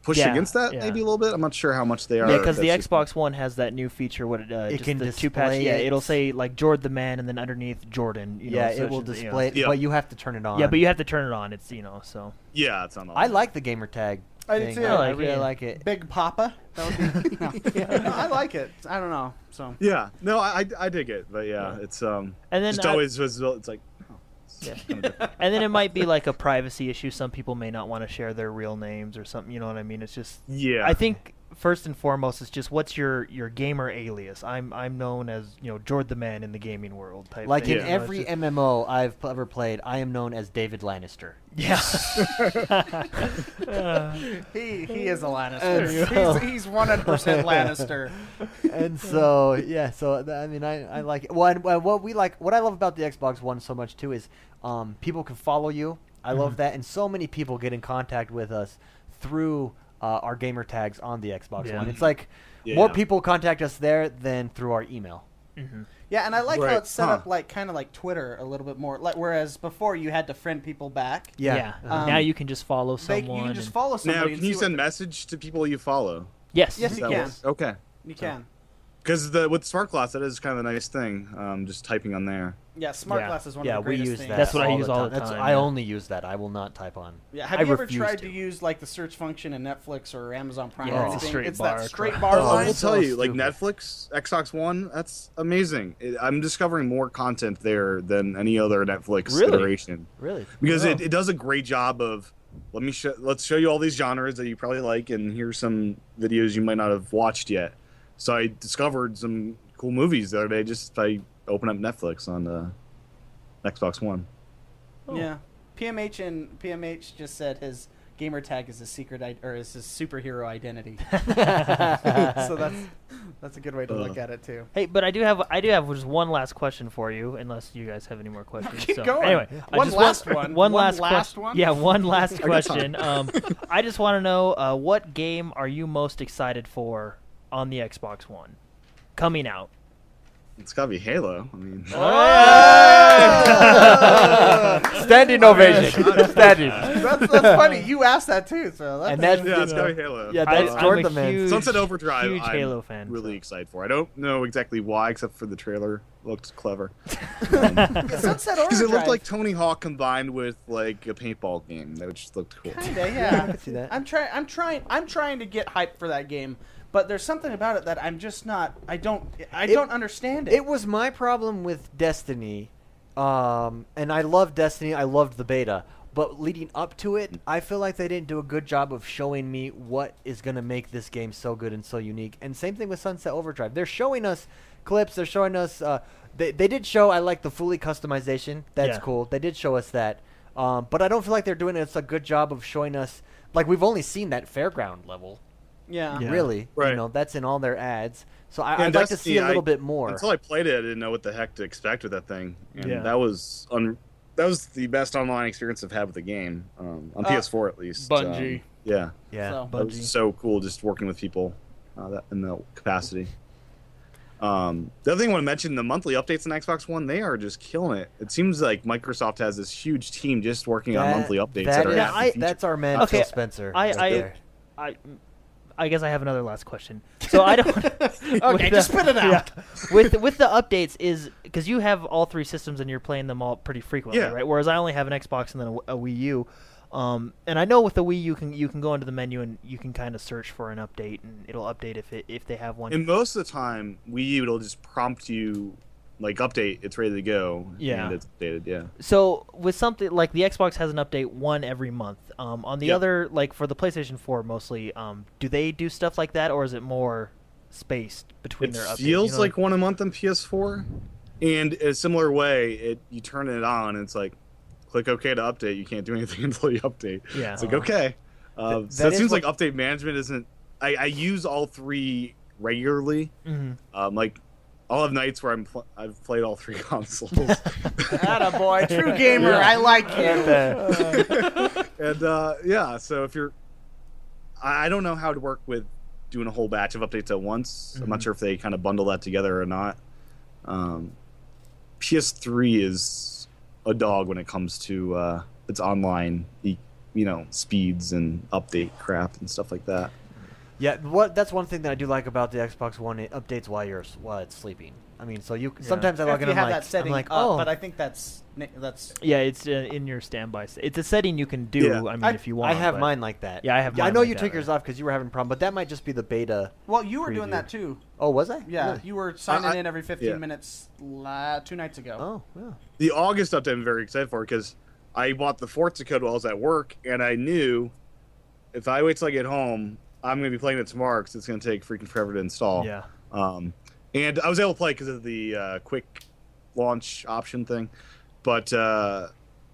push against that maybe a little bit. I'm not sure how much they are. Yeah, because the Xbox One has that new feature. What it can display. Yeah, it'll say, like, Jord the Man and then underneath Jordan. You know, it will display it, but you have to turn it on. Yeah, but you have to turn it on. It's, you know, so. Yeah, it's on. I like the gamer tag. I do too. I really like it. Big Papa. That would be, no, I like it. I don't know. So. Yeah. No, I dig it. But yeah. It's and then just always was. It's like. Yeah. And then it might be like a privacy issue. Some people may not want to share their real names or something. You know what I mean? It's just. Yeah. I think first and foremost, it's just what's your gamer alias. I'm known as, you know, Jord the Man in the gaming world. Type like thing. In every MMO I've ever played, I am known as David Lannister. Yeah. He is a Lannister. He's 100% Lannister. And so I mean I like it. Well, and what I love about the Xbox One so much too is people can follow you. I love that, and so many people get in contact with us through our gamer tags on the Xbox One. It's like more people contact us there than through our email. Mm-hmm. Yeah, and I like how it's set up like kind of like Twitter a little bit more. Like, whereas before you had to friend people back. Yeah. Now you can just follow someone. You can just follow somebody. Now, can you send message to people you follow? Yes. Yes, you can. Okay. You can. Because with Smart Glass, that is kind of a nice thing, just typing on there. Yeah, Smart Glass is one of the greatest things. Yeah, we use that. That's what I use all the time. I only use that. I will not type on. Yeah, have you ever tried to use, like, the search function in Netflix or Amazon Prime or anything? It's that straight bar line. I will tell you, like, Netflix, Xbox One, that's amazing. I'm discovering more content there than any other Netflix iteration. Really? Because it does a great job of, let's show you all these genres that you probably like, and here's some videos you might not have watched yet. So I discovered some cool movies the other day just by opening up Netflix on Xbox One. Oh. Yeah, PMH just said his gamer tag is is his superhero identity. So that's a good way to look at it too. Hey, but I do have just one last question for you, unless you guys have any more questions. Keep going. Anyway, one last one. Yeah, one last question. I just want to know what game are you most excited for on the Xbox One coming out? It's gotta be Halo. I mean. Oh! Standing ovation. Standing. That's funny. You asked that too, so. Yeah, it's gotta be Halo. Yeah, that's Jordan, man. Sunset Overdrive. Huge Halo fan. Really excited for. I don't know exactly why, except for the trailer looked clever. Sunset Overdrive. Because it looked like Tony Hawk combined with like a paintball game. That just looked cool. Kinda, yeah. I can see that. I'm trying to get hyped for that game. But there's something about it that I'm just not. I don't understand it. It was my problem with Destiny, and I loved Destiny. I loved the beta, but leading up to it, I feel like they didn't do a good job of showing me what is going to make this game so good and so unique. And same thing with Sunset Overdrive. They're showing us clips. They're showing us. They did show. I like the fully customization. That's cool. They did show us that. But I don't feel like they're doing a good job of showing us. Like, we've only seen that fairground level. Yeah. Really. Right. You know, that's in all their ads. So I'd like to see a little bit more. Until I played it, I didn't know what the heck to expect with that thing. And that was the best online experience I've had with the game, on PS4 at least. Bungie. Yeah. So, Bungie. It was so cool just working with people in that capacity. The other thing I want to mention, the monthly updates on Xbox One, they are just killing it. It seems like Microsoft has this huge team just working on monthly updates. That's our man, Phil Spencer. I guess I have another last question. So I don't. Okay, just spit it out. Yeah. With the updates, is because you have all three systems and you're playing them all pretty frequently, right? Whereas I only have an Xbox and then a Wii U, and I know with the Wii you can go into the menu and you can kind of search for an update and it'll update if they have one. And most of the time, Wii U it'll just prompt you. Like, update, it's ready to go. Yeah. And it's updated, yeah. So, with something, like, the Xbox has an update one every month. On the other, like, for the PlayStation 4 mostly, do they do stuff like that, or is it more spaced between their updates? It feels like one a month on PS4. And in a similar way, you turn it on, and it's like, click OK to update. You can't do anything until you update. Yeah. It's like, OK. So, it seems like update management isn't... I use all three regularly. Mm-hmm. I'll have nights where I've played all three consoles. Attaboy, true gamer, I like you. And so if you're, I don't know how to work with doing a whole batch of updates at once. Mm-hmm. I'm not sure if they kind of bundle that together or not. PS3 is a dog when it comes to its online, speeds and update crap and stuff like that. Yeah, that's one thing that I do like about the Xbox One. It updates while it's sleeping. I mean, so sometimes I log in and I'm like, oh, but I think that's it's in your standby. It's a setting you can do. Yeah. I mean, if you want, I have mine like that. Yeah, I have. Mine I know like you took yours off because you were having a problem, but that might just be the beta. Well, you were doing that too. Oh, was I? Yeah, really? You were signing in every 15 minutes 2 nights ago. Oh, yeah. The August update I'm very excited for because I bought the Forza code while I was at work, and I knew if I wait till I get home. I'm going to be playing it tomorrow because it's going to take freaking forever to install. Yeah. And I was able to play because of the quick launch option thing. But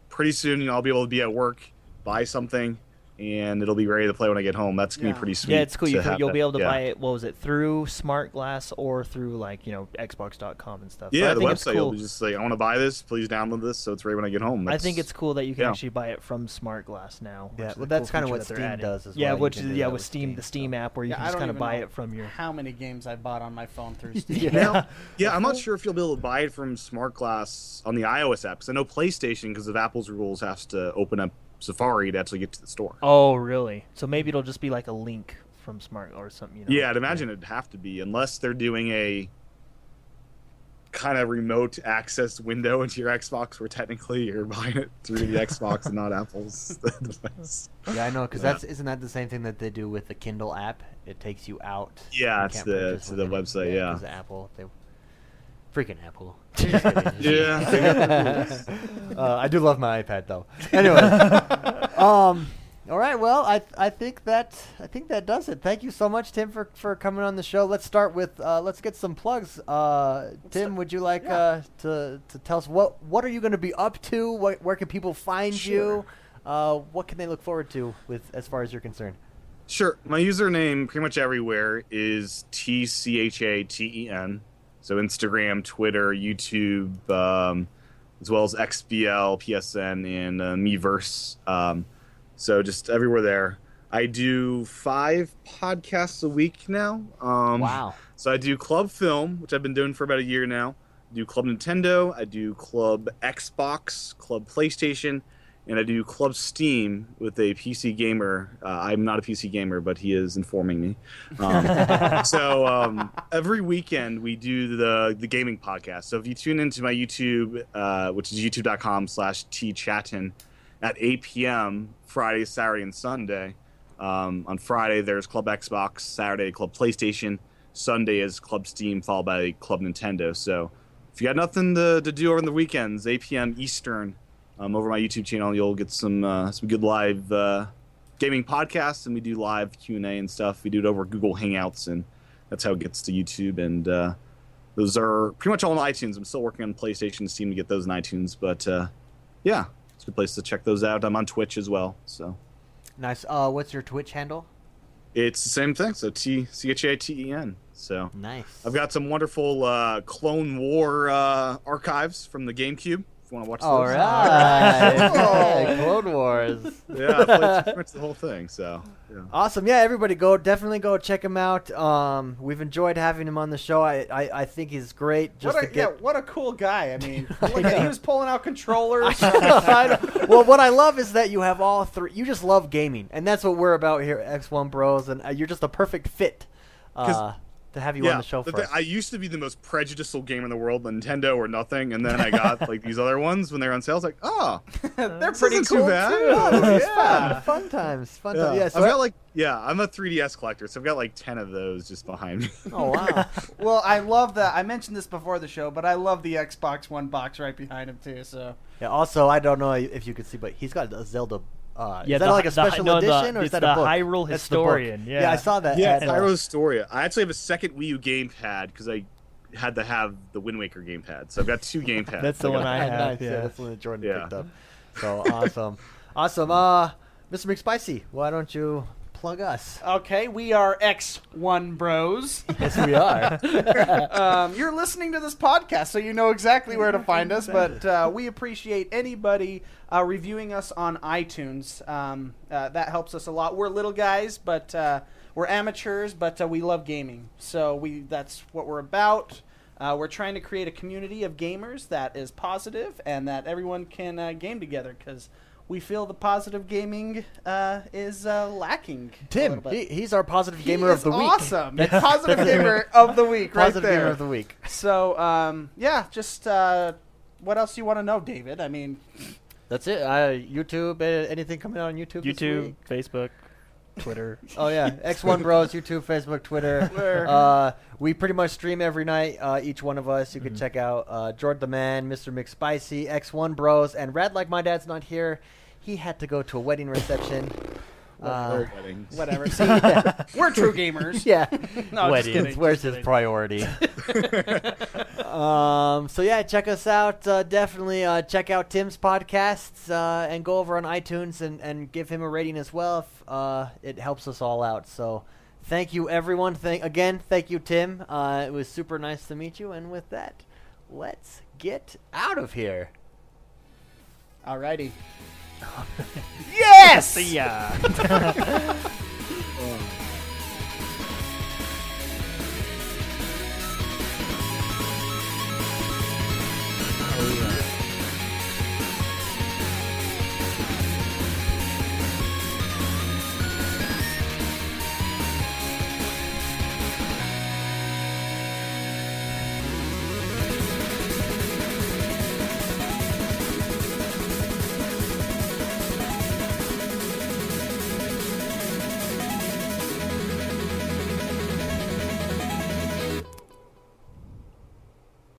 pretty soon I'll be able to be at work, buy something, and it'll be ready to play when I get home. That's going to be pretty sweet. Yeah, it's cool. You'll be able to buy it, through Smart Glass or through, Xbox.com and stuff. Yeah, the website. Cool. You'll be just I want to buy this. Please download this so it's ready when I get home. I think it's cool that you can actually buy it from Smart Glass now. Yeah, well, that's kind of what Steam does as well. Yeah, with Steam, the Steam app where you can just kind of buy it from your... how many games I bought on my phone through Steam. Yeah, I'm not sure if you'll be able to buy it from Smart Glass on the iOS app. Because I know PlayStation, because of Apple's rules, has to open up Safari to actually get to the store. Oh, really? So maybe it'll just be like a link from Smart or something. Yeah, I'd imagine it'd have to be, unless they're doing a kind of remote access window into your Xbox where technically you're buying it through the Xbox and not Apple's device. Yeah, I know, because isn't that the same thing that they do with the Kindle app? It takes you out. Yeah, it's the website, Because Apple, freaking Apple. Yeah. I do love my iPad though. Anyway. All right. Well, I think that does it. Thank you so much, Tim, for coming on the show. Let's start with let's get some plugs. Tim, would you like to tell us what are you going to be up to? Where can people find you? What can they look forward to as far as you're concerned? Sure. My username pretty much everywhere is TCHATEN. So Instagram, Twitter, YouTube, as well as XBL, PSN, and Miiverse. So just everywhere there. I do 5 podcasts a week now. Wow. So I do Club Film, which I've been doing for about a year now. I do Club Nintendo, I do Club Xbox, Club PlayStation, and I do Club Steam with a PC gamer. I'm not a PC gamer, but he is informing me. Every weekend we do the gaming podcast. So if you tune into my YouTube, which is youtube.com/tchatton, at 8 p.m. Friday, Saturday, and Sunday. On Friday, there's Club Xbox, Saturday, Club PlayStation, Sunday is Club Steam, followed by Club Nintendo. So if you got nothing to do over the weekends, 8 p.m. Eastern, over my YouTube channel, you'll get some good live gaming podcasts, and we do live Q&A and stuff. We do it over Google Hangouts, and that's how it gets to YouTube. And those are pretty much all on iTunes. I'm still working on PlayStation and Steam to get those on iTunes. But, yeah, it's a good place to check those out. I'm on Twitch as well. So nice. What's your Twitch handle? It's the same thing, so TCHATEN. So nice. I've got some wonderful Clone War archives from the GameCube. If you want to watch those. All right. Clone Wars. Yeah, I played pretty much the whole thing. So yeah. Awesome. Yeah, everybody definitely go check him out. We've enjoyed having him on the show. I think he's great. What a cool guy. I mean, he was pulling out controllers. I know. Well, what I love is that you have all three. You just love gaming, and that's what we're about here at X1 Bros. And you're just a perfect fit. To have you on the show first. I used to be the most prejudicial gamer in the world, Nintendo or nothing, and then I got these other ones when they were on sale. I was like, they're pretty cool too bad. Too. Fun times. Yeah, so I've got I'm a 3DS collector, so I've got 10 of those just behind me. Oh wow! Well, I love that. I mentioned this before the show, but I love the Xbox One box right behind him too. So yeah. Also, I don't know if you can see, but he's got a Zelda. Is that a special edition, or is that a book? Hyrule Historian. Yeah, I saw that. Yeah, Hyrule Historia. I actually have a second Wii U gamepad because I had to have the Wind Waker gamepad, so I've got two gamepads. That's the one I have. Yeah, that's the one that Jordan picked up. So awesome. Mr. McSpicy, why don't you plug us? Okay, we are X1 Bros. Yes, we are. You're listening to this podcast, so you know exactly where to find us. But we appreciate anybody reviewing us on iTunes. That helps us a lot. We're little guys, but we're amateurs, but we love gaming. So that's what we're about. We're trying to create a community of gamers that is positive and that everyone can game together, because we feel the positive gaming is lacking. Tim, he's our positive gamer of the week. Awesome. Positive gamer of the week right there. Positive gamer of the week. So, just what else do you want to know, David? I mean, that's it. YouTube, anything coming out on YouTube? YouTube, this week? Facebook, Twitter. Oh, yeah. X1 Bros, YouTube, Facebook, Twitter. We pretty much stream every night, each one of us. You can check out Jordan the Man, Mr. McSpicy, X1 Bros, and Rad Like My Dad's not here. He had to go to a wedding reception. Whatever. See, we're true gamers. Yeah. No, weddings. Where's his priority? Check us out. Definitely check out Tim's podcasts and go over on iTunes and give him a rating as well. It helps us all out. So thank you, everyone. Thank you, Tim. It was super nice to meet you. And with that, let's get out of here. Alrighty. Yes! See ya.